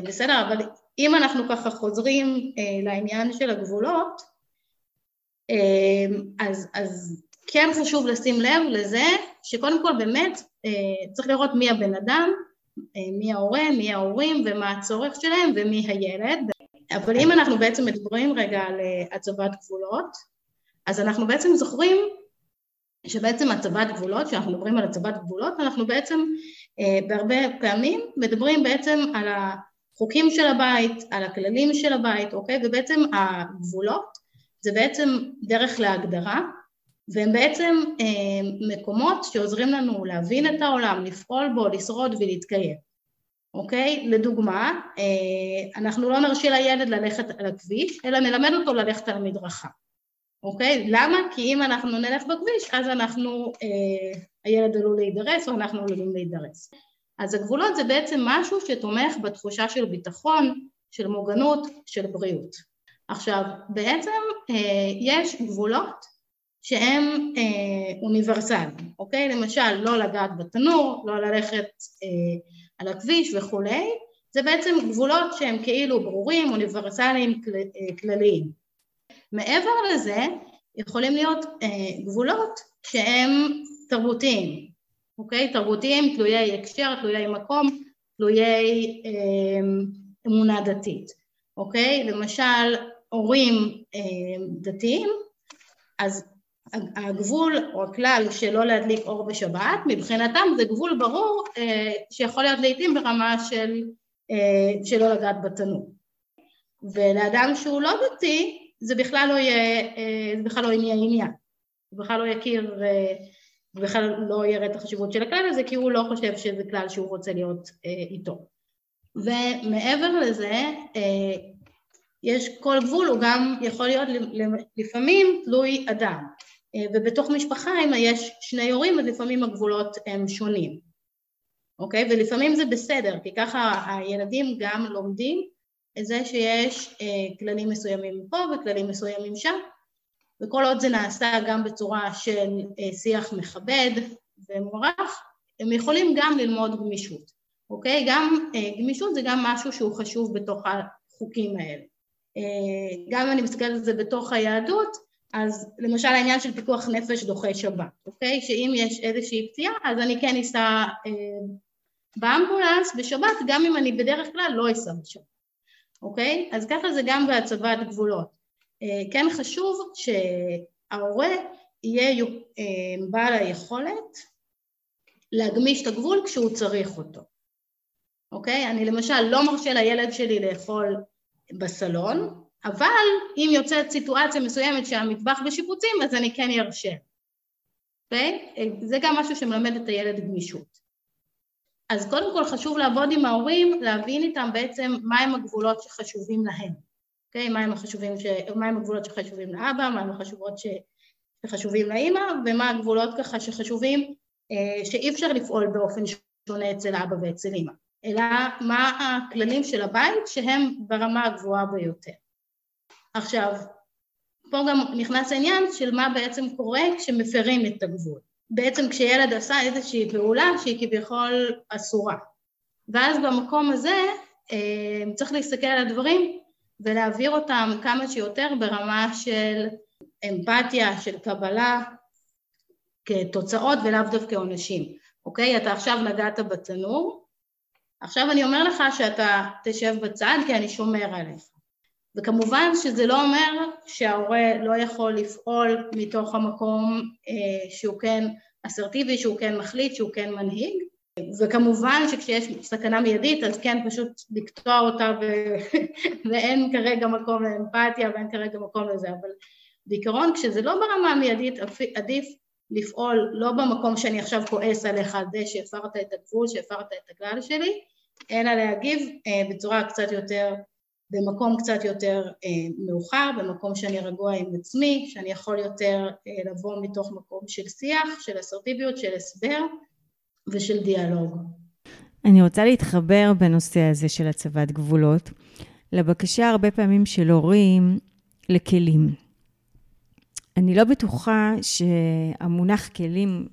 בסדר, אבל אם אנחנו ככה חוזרים לעניין של הגבולות, אז, אז כן חשוב לשים לב לזה, שקודם כל באמת צריך לראות מי הבן אדם, מי ההורה, מי ההורים ומה הצורך שלהם ומי הילד. אבל אם אנחנו בעצם מדברים רגע על הצבת גבולות, אז אנחנו בעצם זוכרים שבעצם הצבת גבולות, שאנחנו מדברים על הצבת גבולות, אנחנו בעצם בהרבה פעמים מדברים בעצם על החוקים של הבית, על הכללים של הבית, אוקיי? ובעצם הגבולות זה בעצם דרך להגדרה, והם בעצם מקומות שעוזרים לנו להבין את העולם, לפעול בו, לשרוד ולהתקיים. אוקיי? לדוגמה, אנחנו לא נרשה לילד ללכת על הכביש, אלא נלמד אותו ללכת על המדרכה. אוקיי? למה? כי אם אנחנו נלך בכביש, אז אנחנו, אה, הילד עלול להידרס, או אנחנו עלולים להידרס. אז הגבולות זה בעצם משהו שתומך בתחושה של ביטחון, של מוגנות, של בריאות. עכשיו, בעצם, אה, יש גבולות שהם אה, אוניברסליים, אוקיי? למשל, לא לגעת בתנור, לא ללכת אה, על הכביש וכולי, זה בעצם גבולות שהם כאילו ברורים, אוניברסליים, כל, אה, כלליים. מעבר לזה, יכולים להיות אה, גבולות שהם תרבותיים, אוקיי? תרבותיים, תלויי הקשר, תלויי מקום, תלויי אה, אמונה דתית, אוקיי? למשל, הורים אה, דתיים, אז הגבול או הכלל שלא להדליק אור בשבת, מבחינתם זה גבול ברור אה, שיכול להיות לעתים ברמה של אה, שלא לגעת בתנור. ולאדם שהוא לא דתי, זה בכלל לא יהיה, זה בכלל לא יהיה עניין, זה בכלל לא יכיר, זה בכלל לא יראה את החשיבות של הכלל הזה, כי הוא לא חושב שזה כלל שהוא רוצה להיות איתו. ומעבר לזה, יש כל גבול, הוא גם יכול להיות לפעמים תלוי אדם, ובתוך משפחה, אם יש שני הורים, אז לפעמים הגבולות הם שונים, אוקיי? ולפעמים זה בסדר, כי ככה הילדים גם לומדים, זה שיש אה, כללים מסוימים פה וכללים מסוימים שם, וכל עוד זה נעשה גם בצורה של אה, שיח מכבד ומורך, הם יכולים גם ללמוד גמישות, אוקיי? גם אה, גמישות זה גם משהו שהוא חשוב בתוך החוקים האלה. אה, גם אני מסתכלת על זה בתוך היהדות, אז למשל העניין של פיקוח נפש דוחה שבת, אוקיי? שאם יש איזושהי פציעה, אז אני כן אסע אה, באמבולנס בשבת, גם אם אני בדרך כלל לא אסע בשבת. אוקיי? אז ככה זה גם בהצבת גבולות. כן חשוב שההורה יהיה בעל היכולת להגמיש את הגבול כשהוא צריך אותו. אוקיי? אני למשל לא מרשה לילד שלי לאכול בסלון, אבל אם יוצאת סיטואציה מסוימת שהמטבח בשיפוצים, אז אני כן ירשה. אוקיי? זה גם משהו שמלמד את הילד גמישות. אז קודם כל חשוב לעבוד עם ההורים, להבין איתם בעצם מהם הגבולות שחשובים להם, אוקיי? מהם החשובים ש... מהם הגבולות שחשובים לאבא, מהם החשובות ש... שחשובים לאמא, ומה הגבולות ככה שחשובים אה, שאי אפשר לפעול באופן שונה אצל אבא ואצל אמא, אלא מה הכללים של הבית שהם ברמה הגבוהה ביותר. עכשיו, פה גם נכנס העניין של מה בעצם קורה כשמפרים את הגבול. בעצם כשילד עשה איזושהי פעולה שהיא כביכול אסורה. ואז במקום הזה צריך להסתכל על הדברים ולהעביר אותם כמה שיותר ברמה של אמפתיה, של קבלה, כתוצאות ולאו דווקא עונשים. אוקיי? אתה עכשיו נגעת בתנור, עכשיו אני אומר לך שאתה תשב בצד כי אני שומר עליך. וכמובן שזה לא אומר שההורה לא יכול לפעול מתוך המקום שהוא כן אסרטיבי, שהוא כן מחליט, שהוא כן מנהיג, וכמובן שכשיש סכנה מיידית, אז כן פשוט לקטוע אותה, ו... ואין כרגע מקום לאמפתיה, ואין כרגע מקום לזה, אבל בעיקרון כשזה לא ברמה מיידית, עדיף לפעול לא במקום שאני עכשיו כועס עליך על זה שהפרת את הגבול, שהפרת את הכלל שלי, אלא להגיב בצורה קצת יותר במקום קצת יותר אה, מאוחר, במקום שאני רגוע עם עצמי, שאני יכול יותר אה, לבוא מתוך מקום של שיח, של אסרטיביות, של הסבר ושל דיאלוג. אני רוצה להתחבר בנושא הזה של הצבת גבולות, לבקשה הרבה פעמים של הורים לכלים. אני לא בטוחה שהמונח כלים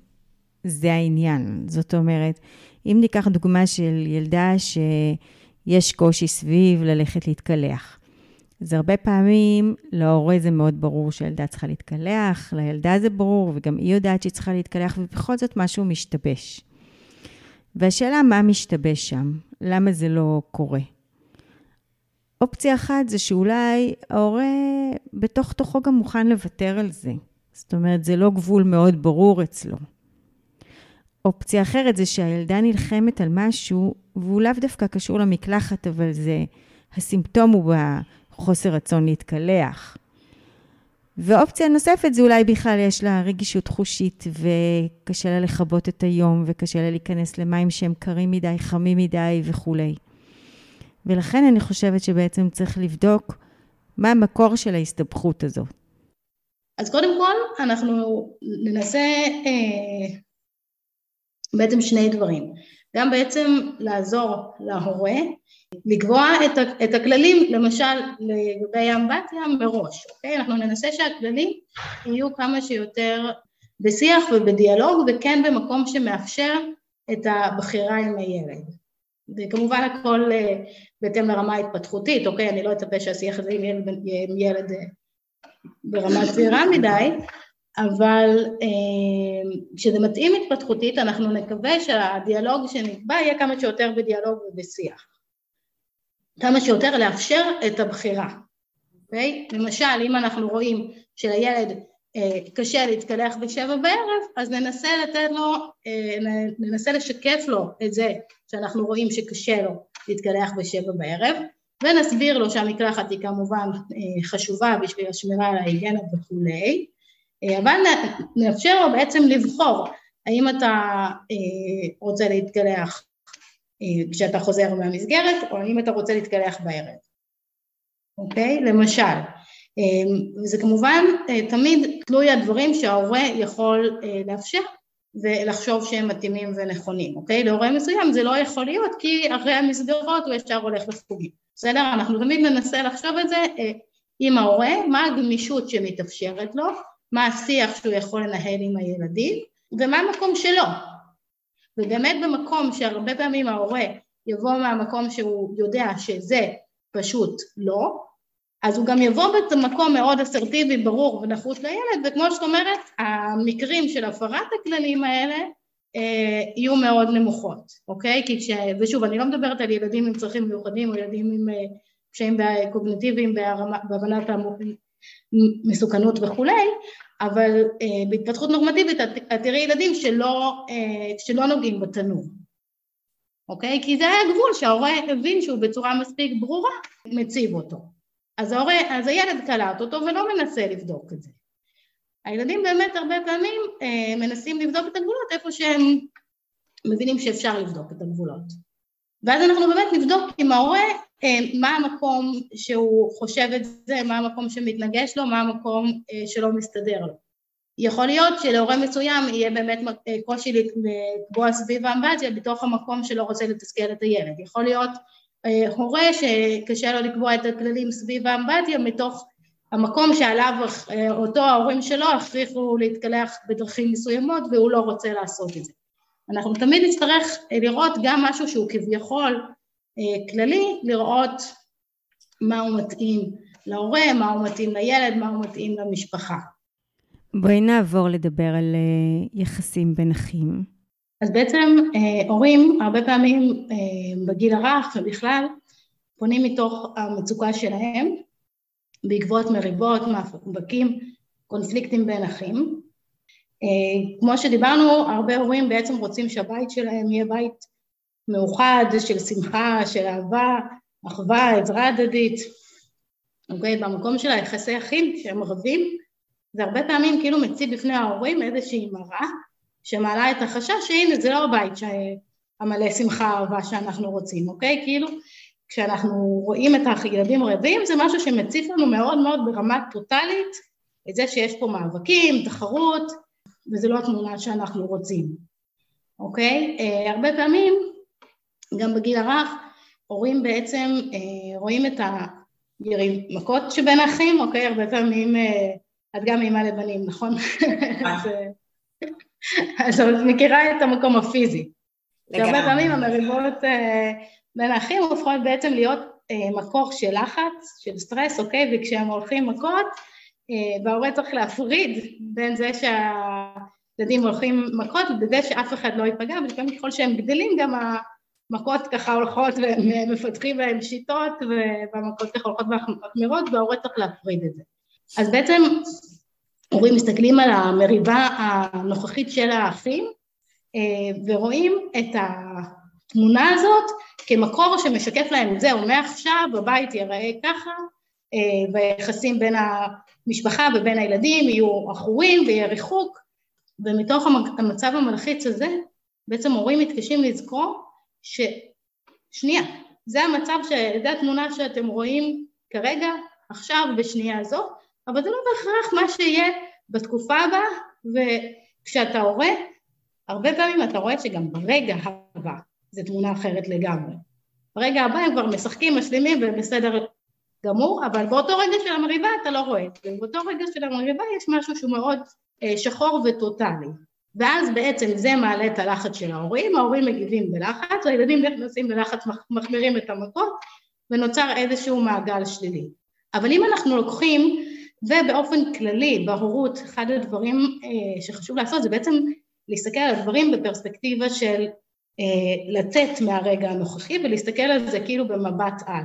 זה העניין. זאת אומרת, אם ניקח דוגמה של ילדה ש... יש קושי סביב ללכת להתקלח. אז הרבה פעמים להורה זה מאוד ברור שהילדה צריכה להתקלח, לילדה זה ברור וגם היא יודעת שהיא צריכה להתקלח, ובכל זאת משהו משתבש. והשאלה מה משתבש שם? למה זה לא קורה? אופציה אחת זה שאולי ההורה בתוך תוכו גם מוכן לוותר על זה. זאת אומרת, זה לא גבול מאוד ברור אצלו. אופציה אחרת זה שהילדה נלחמת על משהו, והוא לאו דווקא קשור למקלחת, אבל זה, הסימפטום הוא בחוסר רצון להתקלח. ואופציה נוספת זה אולי בכלל יש לה רגישות חושית, וקשה לה לחבות את היום, וקשה לה להיכנס למים שהם קרים מדי, חמים מדי וכו'. ולכן אני חושבת שבעצם צריך לבדוק מה המקור של ההסתבכות הזאת. אז קודם כל, אנחנו ננסה אה, בעצם שני דברים. גם בעצם לעזור להורה, לקבוע את, את הכללים, למשל לגבי האמפתיה מראש. אוקיי? אנחנו ננסה שהכללים יהיו כמה שיותר בשיח ובדיאלוג, וכן במקום שמאפשר את הבחירה עם הילד. וכמובן הכל אה, בהתאם לרמה ההתפתחותית, אוקיי? אני לא אצפה שהשיח הזה עם ילד, עם ילד ברמה צעירה מדי, אבל כשזה מתאים התפתחותית, אנחנו נקווה שהדיאלוג שנקבע יהיה כמה שיותר בדיאלוג ובשיח. כמה שיותר לאפשר את הבחירה. Okay? למשל, אם אנחנו רואים שלילד קשה להתקלח בשבע בערב, אז ננסה לתת לו, ננסה לשקף לו את זה שאנחנו רואים שקשה לו להתקלח בשבע בערב, ונסביר לו שהמקלחת היא כמובן חשובה בשביל השמירה על ההיגיינה וכולי, אבל נאפשר לו בעצם לבחור, האם אתה רוצה להתקלח כשאתה חוזר מהמסגרת, או האם אתה רוצה להתקלח בערב, אוקיי? למשל, זה כמובן תמיד תלוי הדברים שההורה יכול לאפשר, ולחשוב שהם מתאימים ונכונים, אוקיי? להורה מסוים זה לא יכול להיות, כי אחרי המסגרות הוא ישר הולך לחוגים. בסדר? אנחנו תמיד ננסה לחשוב את זה אה, עם ההורה, מה הגמישות שמתאפשרת לו, מה השיח שהוא יכול לנהל עם הילדים, ומה המקום שלו. ובאמת במקום שהרבה פעמים ההורה יבוא מהמקום שהוא יודע שזה פשוט לא, אז הוא גם יבוא במקום מאוד אסרטיבי, ברור ונחוש לילד, וכמו שאת אומרת, המקרים של הפרת הכללים האלה אה, יהיו מאוד נמוכות, אוקיי? כי כש... ושוב, אני לא מדברת על ילדים עם צרכים מיוחדים, או ילדים עם קשיים אה, קוגניטיביים, בהבנת המסוכנות וכו', אבל אה, בהתפתחות נורמטיבית, את תראי ילדים שלא, אה, שלא נוגעים בתנור. אוקיי? כי זה היה גבול שההורה הבין שהוא בצורה מספיק ברורה, מציב אותו. אז, ההורה, אז הילד קלט אותו ולא מנסה לבדוק את זה. הילדים באמת הרבה פעמים אה, מנסים לבדוק את הגבולות איפה שהם מבינים שאפשר לבדוק את הגבולות. ואז אנחנו באמת נבדוק עם ההורה אה, מה המקום שהוא חושב את זה, מה המקום שמתנגש לו, מה המקום אה, שלא מסתדר לו. יכול להיות שלהורה מסוים יהיה באמת אה, קושי לקבוע סביב האמפתיה בתוך המקום שלא רוצה לתסכל את הילד. יכול להיות... הורה שקשה לו לקבוע את הכללים סביב האמפתיה מתוך המקום שעליו אותו ההורים שלו הכריחו להתקלח בדרכים מסוימות והוא לא רוצה לעשות את זה. אנחנו תמיד נצטרך לראות גם משהו שהוא כביכול כללי, לראות מה הוא מתאים להורה, מה הוא מתאים לילד, מה הוא מתאים למשפחה. בואי נעבור לדבר על יחסים בין אחים. אז בעצם הורים הרבה פעמים בגיל הרך ובכלל פונים מתוך המצוקה שלהם בעקבות מריבות, מאבקים, קונפליקטים בין אחים. כמו שדיברנו, הרבה הורים בעצם רוצים שהבית שלהם יהיה בית מאוחד של שמחה, של אהבה, אחווה, עזרה הדדית. אוקיי, במקום של היחסי אחים שהם רבים, זה הרבה פעמים כאילו מציב בפני ההורים איזושהי מראה, שמעלה את החשש שהנה זה לא הבית שהמלא שמחה הרבה שאנחנו רוצים, אוקיי? כאילו כשאנחנו רואים את הילדים רבים זה משהו שמציף לנו מאוד מאוד ברמה טוטלית, את זה שיש פה מאבקים, תחרות, וזה לא התמונה שאנחנו רוצים, אוקיי? אה, הרבה פעמים, גם בגיל הרך, הורים בעצם אה, רואים את המכות שבין אחים, אוקיי? הרבה פעמים, אה, את גם אימא לבנים, נכון? אז... אז את מכירה את המקום הפיזי. הרבה פעמים המריבות בין האחים הופכות בעצם להיות מקור של לחץ, של סטרס, אוקיי? וכשהם הולכים מכות, וההורה צריך להפריד בין זה שהילדים הולכים מכות, וזה שאף אחד לא ייפגע, וככל שהם גדלים גם מכות ככה הולכות ומפתחים בהם שיטות, והמכות ככה הולכות ומחמירות, וההורה צריך להפריד את זה. אז בעצם הורים מסתכלים על המריבה הנוכחית של האחים, ורואים את התמונה הזאת כמקור שמשקף להם, זהו, מעכשיו בבית ייראה ככה, והיחסים בין המשפחה ובין הילדים יהיו אחורים ויהיה ריחוק, ומתוך המצב המלחיץ הזה, בעצם הורים מתקשים לזכור ששנייה, זה המצב, זה התמונה שאתם רואים כרגע, עכשיו בשנייה הזו, אבל זה לא בהכרח מה שיהיה בתקופה הבאה, וכשאתה הורה, הרבה פעמים אתה רואה שגם ברגע הבא, זו תמונה אחרת לגמרי. ברגע הבא הם כבר משחקים, משלימים ובסדר גמור, אבל באותו רגע של המריבה אתה לא רואה, ובאותו רגע של המריבה יש משהו שהוא מאוד שחור וטוטלי. ואז בעצם זה מעלה את הלחץ של ההורים, ההורים מגיבים בלחץ, הילדים נכנסים בלחץ, מחמירים את המכות, ונוצר איזשהו מעגל שלילי. אבל אם אנחנו לוקחים, ובאופן כללי, בהורות, אחד הדברים שחשוב לעשות, זה בעצם להסתכל על הדברים בפרספקטיבה של לתת מהרגע הנוכחי, ולהסתכל על זה כאילו במבט על.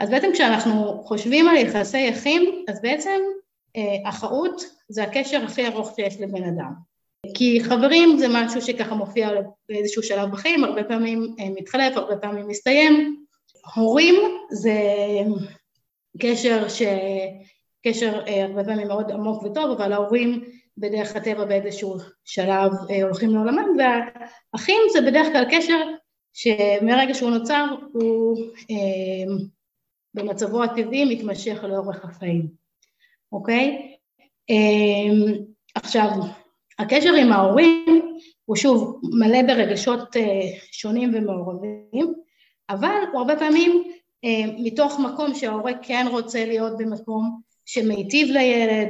אז בעצם כשאנחנו חושבים על יחסי אחים, אז בעצם אחאות זה הקשר הכי ארוך שיש לבן אדם. כי חברים זה משהו שככה מופיע באיזשהו שלב בחיים, הרבה פעמים מתחלף, הרבה פעמים מסתיים. הורים זה קשר ש... קשר הרבה פעמים מאוד עמוק וטוב, אבל ההורים בדרך הטבע באיזשהו שלב הולכים לעולמם, והאחים זה בדרך כלל קשר שמרגע שהוא נוצר, הוא במצבו הטבעי מתמשך לאורך החיים, אוקיי? עכשיו, הקשר עם ההורים הוא שוב מלא ברגשות שונים ומעורבים, אבל הוא הרבה פעמים מתוך מקום שההורה כן רוצה להיות במקום שמיטיב לילד,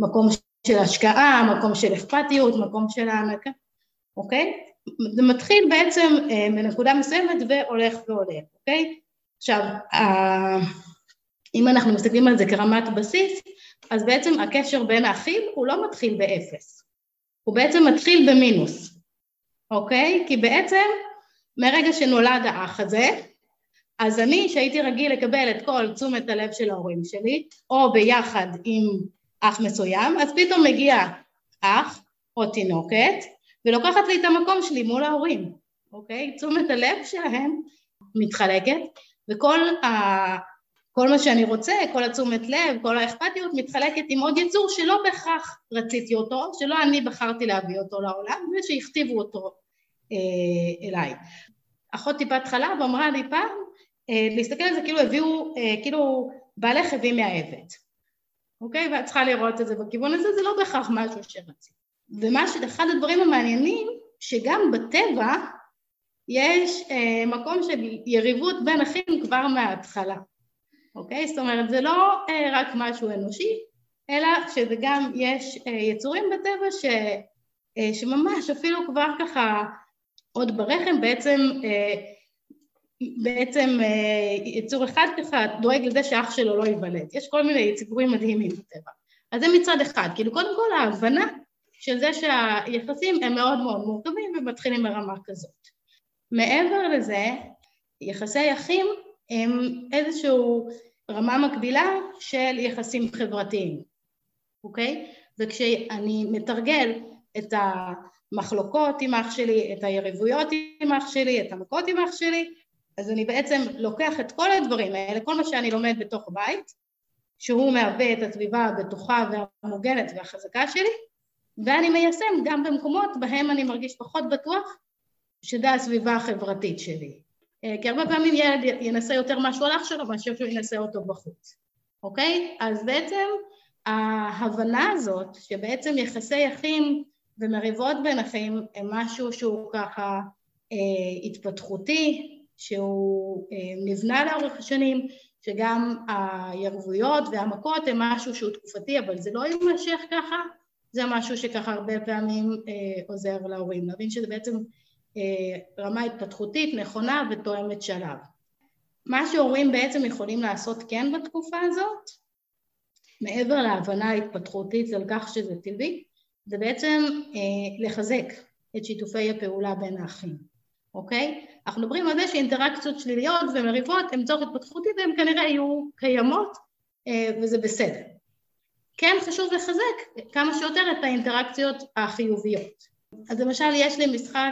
מקום של השקעה, מקום של אכפתיות, מקום של הענקה, אוקיי? זה מתחיל בעצם מנקודה מסוימת והולך ועולה, אוקיי? עכשיו, אם אנחנו מסתכלים על זה כרמת בסיס, אז בעצם הקשר בין האחים הוא לא מתחיל באפס, הוא בעצם מתחיל במינוס, אוקיי? כי בעצם מרגע שנולד האח הזה, אז אני שהייתי רגיל לקבל את כל תשומת הלב של ההורים שלי, או ביחד עם אח מסוים, אז פתאום מגיע אח או תינוקת, ולוקחת לי את המקום שלי מול ההורים, אוקיי? תשומת הלב שלהם מתחלקת, וכל ה... כל מה שאני רוצה, כל התשומת לב, כל האכפתיות מתחלקת עם עוד יצור שלא בהכרח רציתי אותו, שלא אני בחרתי להביא אותו לעולם, ושהכתיבו אותו אה, אליי. אחות טיפת חלב אמרה לי פעם, אה, להסתכל על זה כאילו הביאו, אה, כאילו בעלי חבים מהעבד. אוקיי? ואת צריכה לראות את זה בכיוון הזה, זה לא בהכרח משהו שרציתי. ומה שאחד הדברים המעניינים, שגם בטבע יש אה, מקום של יריבות בין אחים כבר מההתחלה. אוקיי? זאת אומרת, זה לא רק משהו אנושי, אלא שזה גם יש יצורים בטבע ש, שממש אפילו כבר ככה עוד ברחם, בעצם, בעצם יצור אחד ככה דואג לזה שאח שלו לא ייוולד. יש כל מיני יצורים מדהימים בטבע. אז זה מצד אחד, כאילו קודם כל ההבנה של זה שהיחסים הם מאוד מאוד מורכבים ומתחילים ברמה כזאת. מעבר לזה, יחסי אחים, הם איזשהו רמה מקבילה של יחסים חברתיים, אוקיי? וכשאני מתרגל את המחלוקות עם אח שלי, את היריבויות עם אח שלי, את המכות עם אח שלי, אז אני בעצם לוקח את כל הדברים האלה, כל מה שאני לומד בתוך הבית, שהוא מהווה את הסביבה הבטוחה והמוגנת והחזקה שלי, ואני מיישם גם במקומות בהם אני מרגיש פחות בטוח, שזה הסביבה החברתית שלי. כי הרבה פעמים ילד ינסה יותר משהו על אח שלו, מאשר שהוא ינסה אותו בחוץ, אוקיי? אז בעצם ההבנה הזאת, שבעצם יחסי אחים ומריבות בין אחים, הם משהו שהוא ככה אה, התפתחותי, שהוא אה, נבנה לאורך השנים, שגם הירבויות והמכות הם משהו שהוא תקופתי, אבל זה לא יימשך ככה, זה משהו שככה הרבה פעמים אה, עוזר להורים, להבין שזה בעצם... רמה התפתחותית נכונה ותואמת שלב. מה שהורים בעצם יכולים לעשות כן בתקופה הזאת, מעבר להבנה ההתפתחותית על כך שזה טבעי, זה בעצם לחזק את שיתופי הפעולה בין האחים. אוקיי? אנחנו מדברים על זה שאינטראקציות שליליות ומריבות הן צורך התפתחותי והן כנראה יהיו קיימות, וזה בסדר. כן, חשוב לחזק כמה שיותר את האינטראקציות החיוביות. אז למשל, יש לי משחק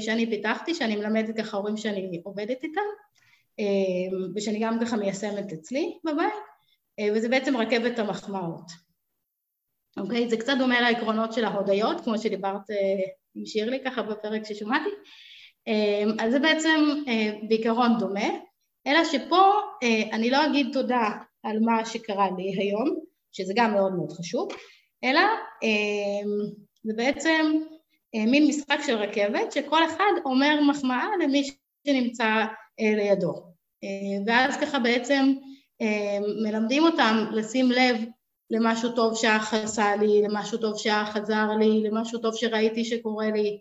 שאני פיתחתי, שאני מלמדת ככה הורים שאני עובדת איתם, ושאני גם ככה מיישמת אצלי בבית, וזה בעצם רכבת המחמאות. אוקיי, זה קצת דומה לעקרונות של ההודיות, כמו שדיברת עם שירלי ככה בפרק ששומעתי, אז זה בעצם בעיקרון דומה, אלא שפה אני לא אגיד תודה על מה שקרה לי היום, שזה גם מאוד מאוד חשוב, אלא זה בעצם מין משחק של רכבת, שכל אחד אומר מחמאה למי שנמצא לידו, ואז ככה בעצם מלמדים אותם לשים לב למשהו טוב שהאח עשה לי, למשהו טוב שהאח עזר לי, למשהו טוב שראיתי שקורה לי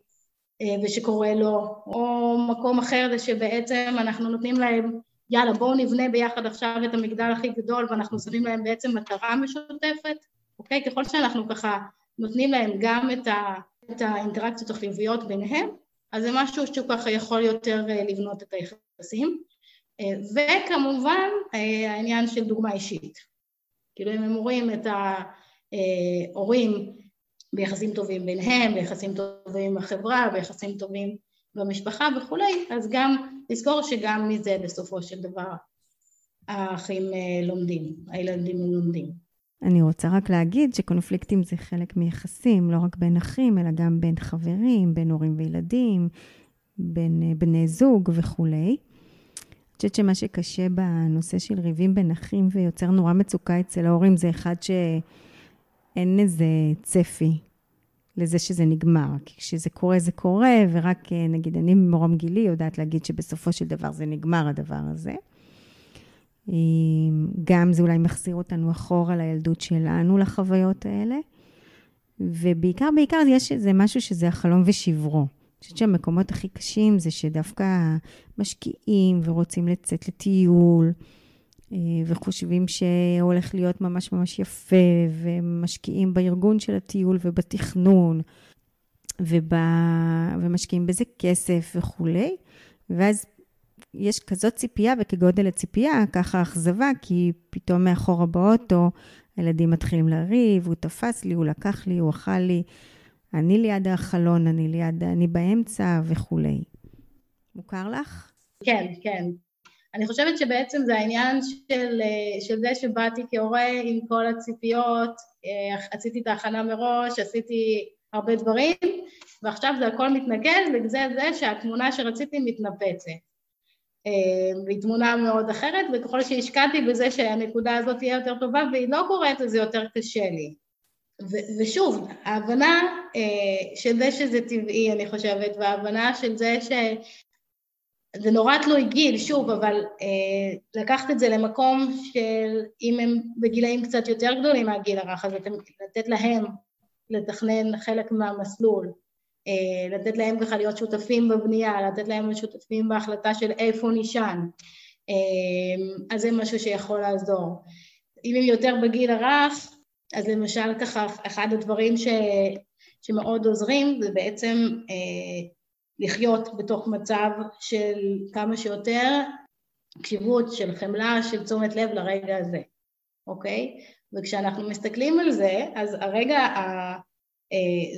ושקורה לו, או מקום אחר זה שבעצם אנחנו נותנים להם, יאללה בואו נבנה ביחד עכשיו את המגדל הכי גדול, ואנחנו שמים להם בעצם מטרה משותפת, אוקיי? ככל שאנחנו ככה נותנים להם גם את, ה, את האינטראקציות החיוביות ביניהם, אז זה משהו שהוא ככה יכול יותר לבנות את היחסים, וכמובן העניין של דוגמה אישית. כאילו הם אמורים את ההורים ביחסים טובים ביניהם, ביחסים טובים עם החברה, ביחסים טובים במשפחה וכולי, אז גם לזכור שגם מזה בסופו של דבר האחים לומדים, הילדים לומדים. אני רוצה רק להגיד שקונפליקטים זה חלק מיחסים, לא רק בין אחים, אלא גם בין חברים, בין הורים וילדים, בין בני זוג וכולי. אני חושבת שמה שקשה בנושא של ריבים בין אחים ויוצר נורא מצוקה אצל ההורים, זה אחד שאין איזה צפי לזה שזה נגמר. כי כשזה קורה, זה קורה, ורק נגיד אני ממרום גילי יודעת להגיד שבסופו של דבר זה נגמר הדבר הזה. גם זה אולי מחזיר אותנו אחורה לילדות שלנו, לחוויות האלה. ובעיקר, בעיקר יש איזה משהו שזה החלום ושברו. אני חושבת שהמקומות הכי קשים זה שדווקא משקיעים ורוצים לצאת לטיול, וחושבים שהולך להיות ממש ממש יפה, ומשקיעים בארגון של הטיול ובתכנון, ומשקיעים בזה כסף וכולי, ואז יש כזאת ציפייה, וכגודל הציפייה, ככה אכזבה, כי פתאום מאחורה באוטו, הילדים מתחילים לריב, הוא תפס לי, הוא לקח לי, הוא אכל לי, אני ליד החלון, אני ליד, אני באמצע וכולי. מוכר לך? כן, כן. אני חושבת שבעצם זה העניין של, של זה שבאתי כהורה עם כל הציפיות, עשיתי את ההכנה מראש, עשיתי הרבה דברים, ועכשיו זה הכל מתנגד, וזה זה שהתמונה שרציתי מתנפצת. והיא תמונה מאוד אחרת, וככל שהשקעתי בזה שהנקודה הזאת תהיה יותר טובה, והיא לא קורית, אז זה יותר קשה לי. ושוב, ההבנה של זה שזה טבעי, אני חושבת, וההבנה של זה שזה נורא תלוי גיל, שוב, אבל לקחת את זה למקום של אם הם בגילאים קצת יותר גדולים מהגיל הרך, אז לתת להם לתכנן חלק מהמסלול, לתת להם ככה להיות שותפים בבנייה, לתת להם שותפים בהחלטה של איפה נשען, אז זה משהו שיכול לעזור. אם הם יותר בגיל הרך, אז למשל ככה, אחד הדברים ש, שמאוד עוזרים, זה בעצם אה, לחיות בתוך מצב של כמה שיותר קשיבות, של חמלה, של תשומת לב לרגע הזה, אוקיי? וכשאנחנו מסתכלים על זה, אז הרגע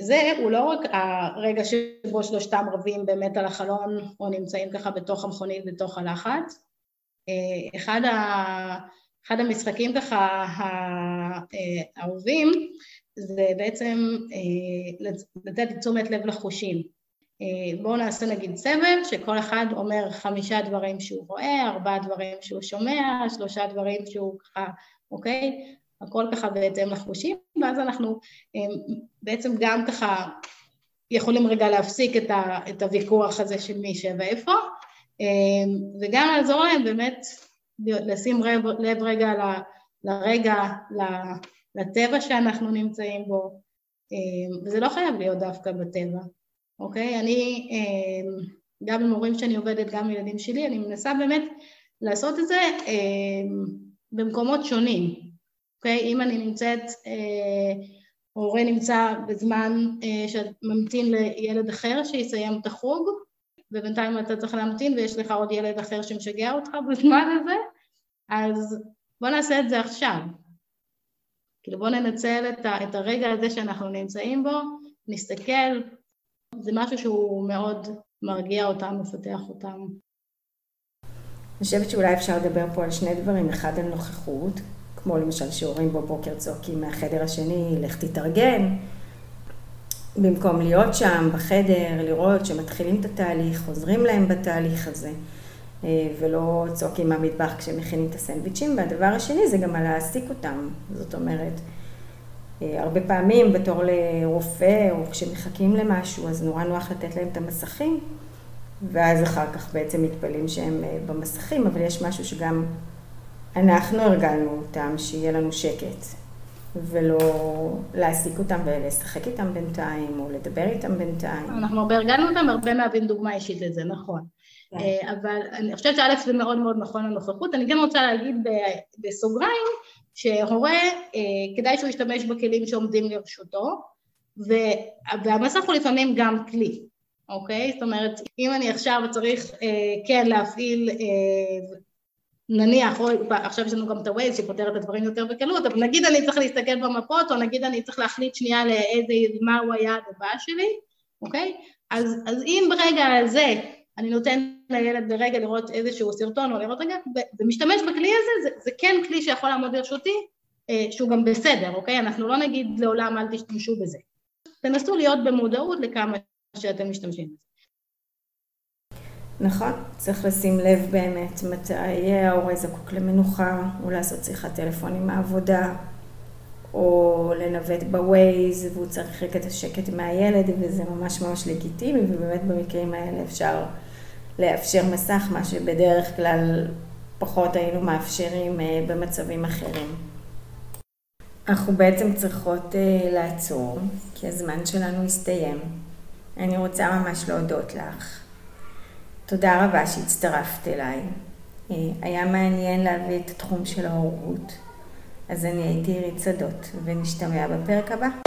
הזה הוא לא רק הרגע שבו שלושתם רבים באמת על החלון, או נמצאים ככה בתוך המכונית, בתוך הלחץ. אה, אחד ה... אחד המשחקים ככה האהובים, זה בעצם לתת תשומת לב לחושים. בואו נעשה נגיד סבב, שכל אחד אומר חמישה דברים שהוא רואה, ארבעה דברים שהוא שומע, שלושה דברים שהוא ככה, אוקיי? הכל ככה בהתאם לחושים, ואז אנחנו בעצם גם ככה יכולים רגע להפסיק את הוויכוח הזה של מי שבאיפה, וגם לעזור להם באמת, לשים לב, לב רגע ל, לרגע, ל, לטבע שאנחנו נמצאים בו, וזה לא חייב להיות דווקא בטבע, אוקיי? אני, גם עם הורים שאני עובדת, גם עם ילדים שלי, אני מנסה באמת לעשות את זה במקומות שונים, אוקיי? אם אני נמצאת, הורה נמצא בזמן שממתין לילד אחר שיסיים את החוג, ובינתיים אתה צריך להמתין ויש לך עוד ילד אחר שמשגע אותך בזמן הזה, אז בוא נעשה את זה עכשיו. כאילו בוא ננצל את, ה, את הרגע הזה שאנחנו נמצאים בו, נסתכל, זה משהו שהוא מאוד מרגיע אותם, מפתח אותם. אני חושבת שאולי אפשר לדבר פה על שני דברים, אחד על נוכחות, כמו למשל שהורים בו בוקר צועקים מהחדר השני, לך תתארגן, במקום להיות שם בחדר, לראות שמתחילים את התהליך, חוזרים להם בתהליך הזה, ולא צועקים מהמטבח כשמכינים את הסנדוויצ'ים. והדבר השני זה גם על להעסיק אותם, זאת אומרת, הרבה פעמים בתור לרופא או כשמחכים למשהו, אז נורא נוח לתת להם את המסכים, ואז אחר כך בעצם מתפלים שהם במסכים, אבל יש משהו שגם אנחנו הרגלנו אותם, שיהיה לנו שקט, ולא להעסיק אותם ולשחק איתם בינתיים, או לדבר איתם בינתיים. אנחנו הרבה הרגלנו אותם, הרבה מהווים דוגמה אישית לזה, נכון. אבל אני חושבת שאלף זה מאוד מאוד נכון לנוכחות. אני גם רוצה להגיד בסוגריים, שהורה כדאי שהוא ישתמש בכלים שעומדים לרשותו, והמסך הוא לפעמים גם כלי, אוקיי? זאת אומרת, אם אני עכשיו צריך כן להפעיל, נניח, עכשיו יש לנו גם את הווייז שפותר את הדברים יותר בקלות, אבל נגיד אני צריך להסתכל במפות, או נגיד אני צריך להחליט שנייה לאיזה, מהו היעד הבא שלי, אוקיי? אז, אז אם ברגע הזה אני נותן לילד ברגע לראות איזשהו סרטון, או לראות רגע, ומשתמש בכלי הזה, זה, זה כן כלי שיכול לעמוד לרשותי, שהוא גם בסדר, אוקיי? אנחנו לא נגיד לעולם אל תשתמשו בזה. תנסו להיות במודעות לכמה שאתם משתמשים בזה. נכון, צריך לשים לב באמת מתי ההורה זקוק למנוחה, או לעשות שיחת טלפון עם העבודה, או לנווט בווייז, והוא צריך רק את השקט מהילד, וזה ממש ממש לגיטימי, ובאמת במקרים האלה אפשר לאפשר מסך, מה שבדרך כלל פחות היינו מאפשרים במצבים אחרים. אנחנו בעצם צריכות לעצור, כי הזמן שלנו הסתיים. אני רוצה ממש להודות לך. תודה רבה שהצטרפת אליי. היה מעניין להביא את התחום של ההורות. אז אני הייתי אירית צדוק, ונשתמע בפרק הבא.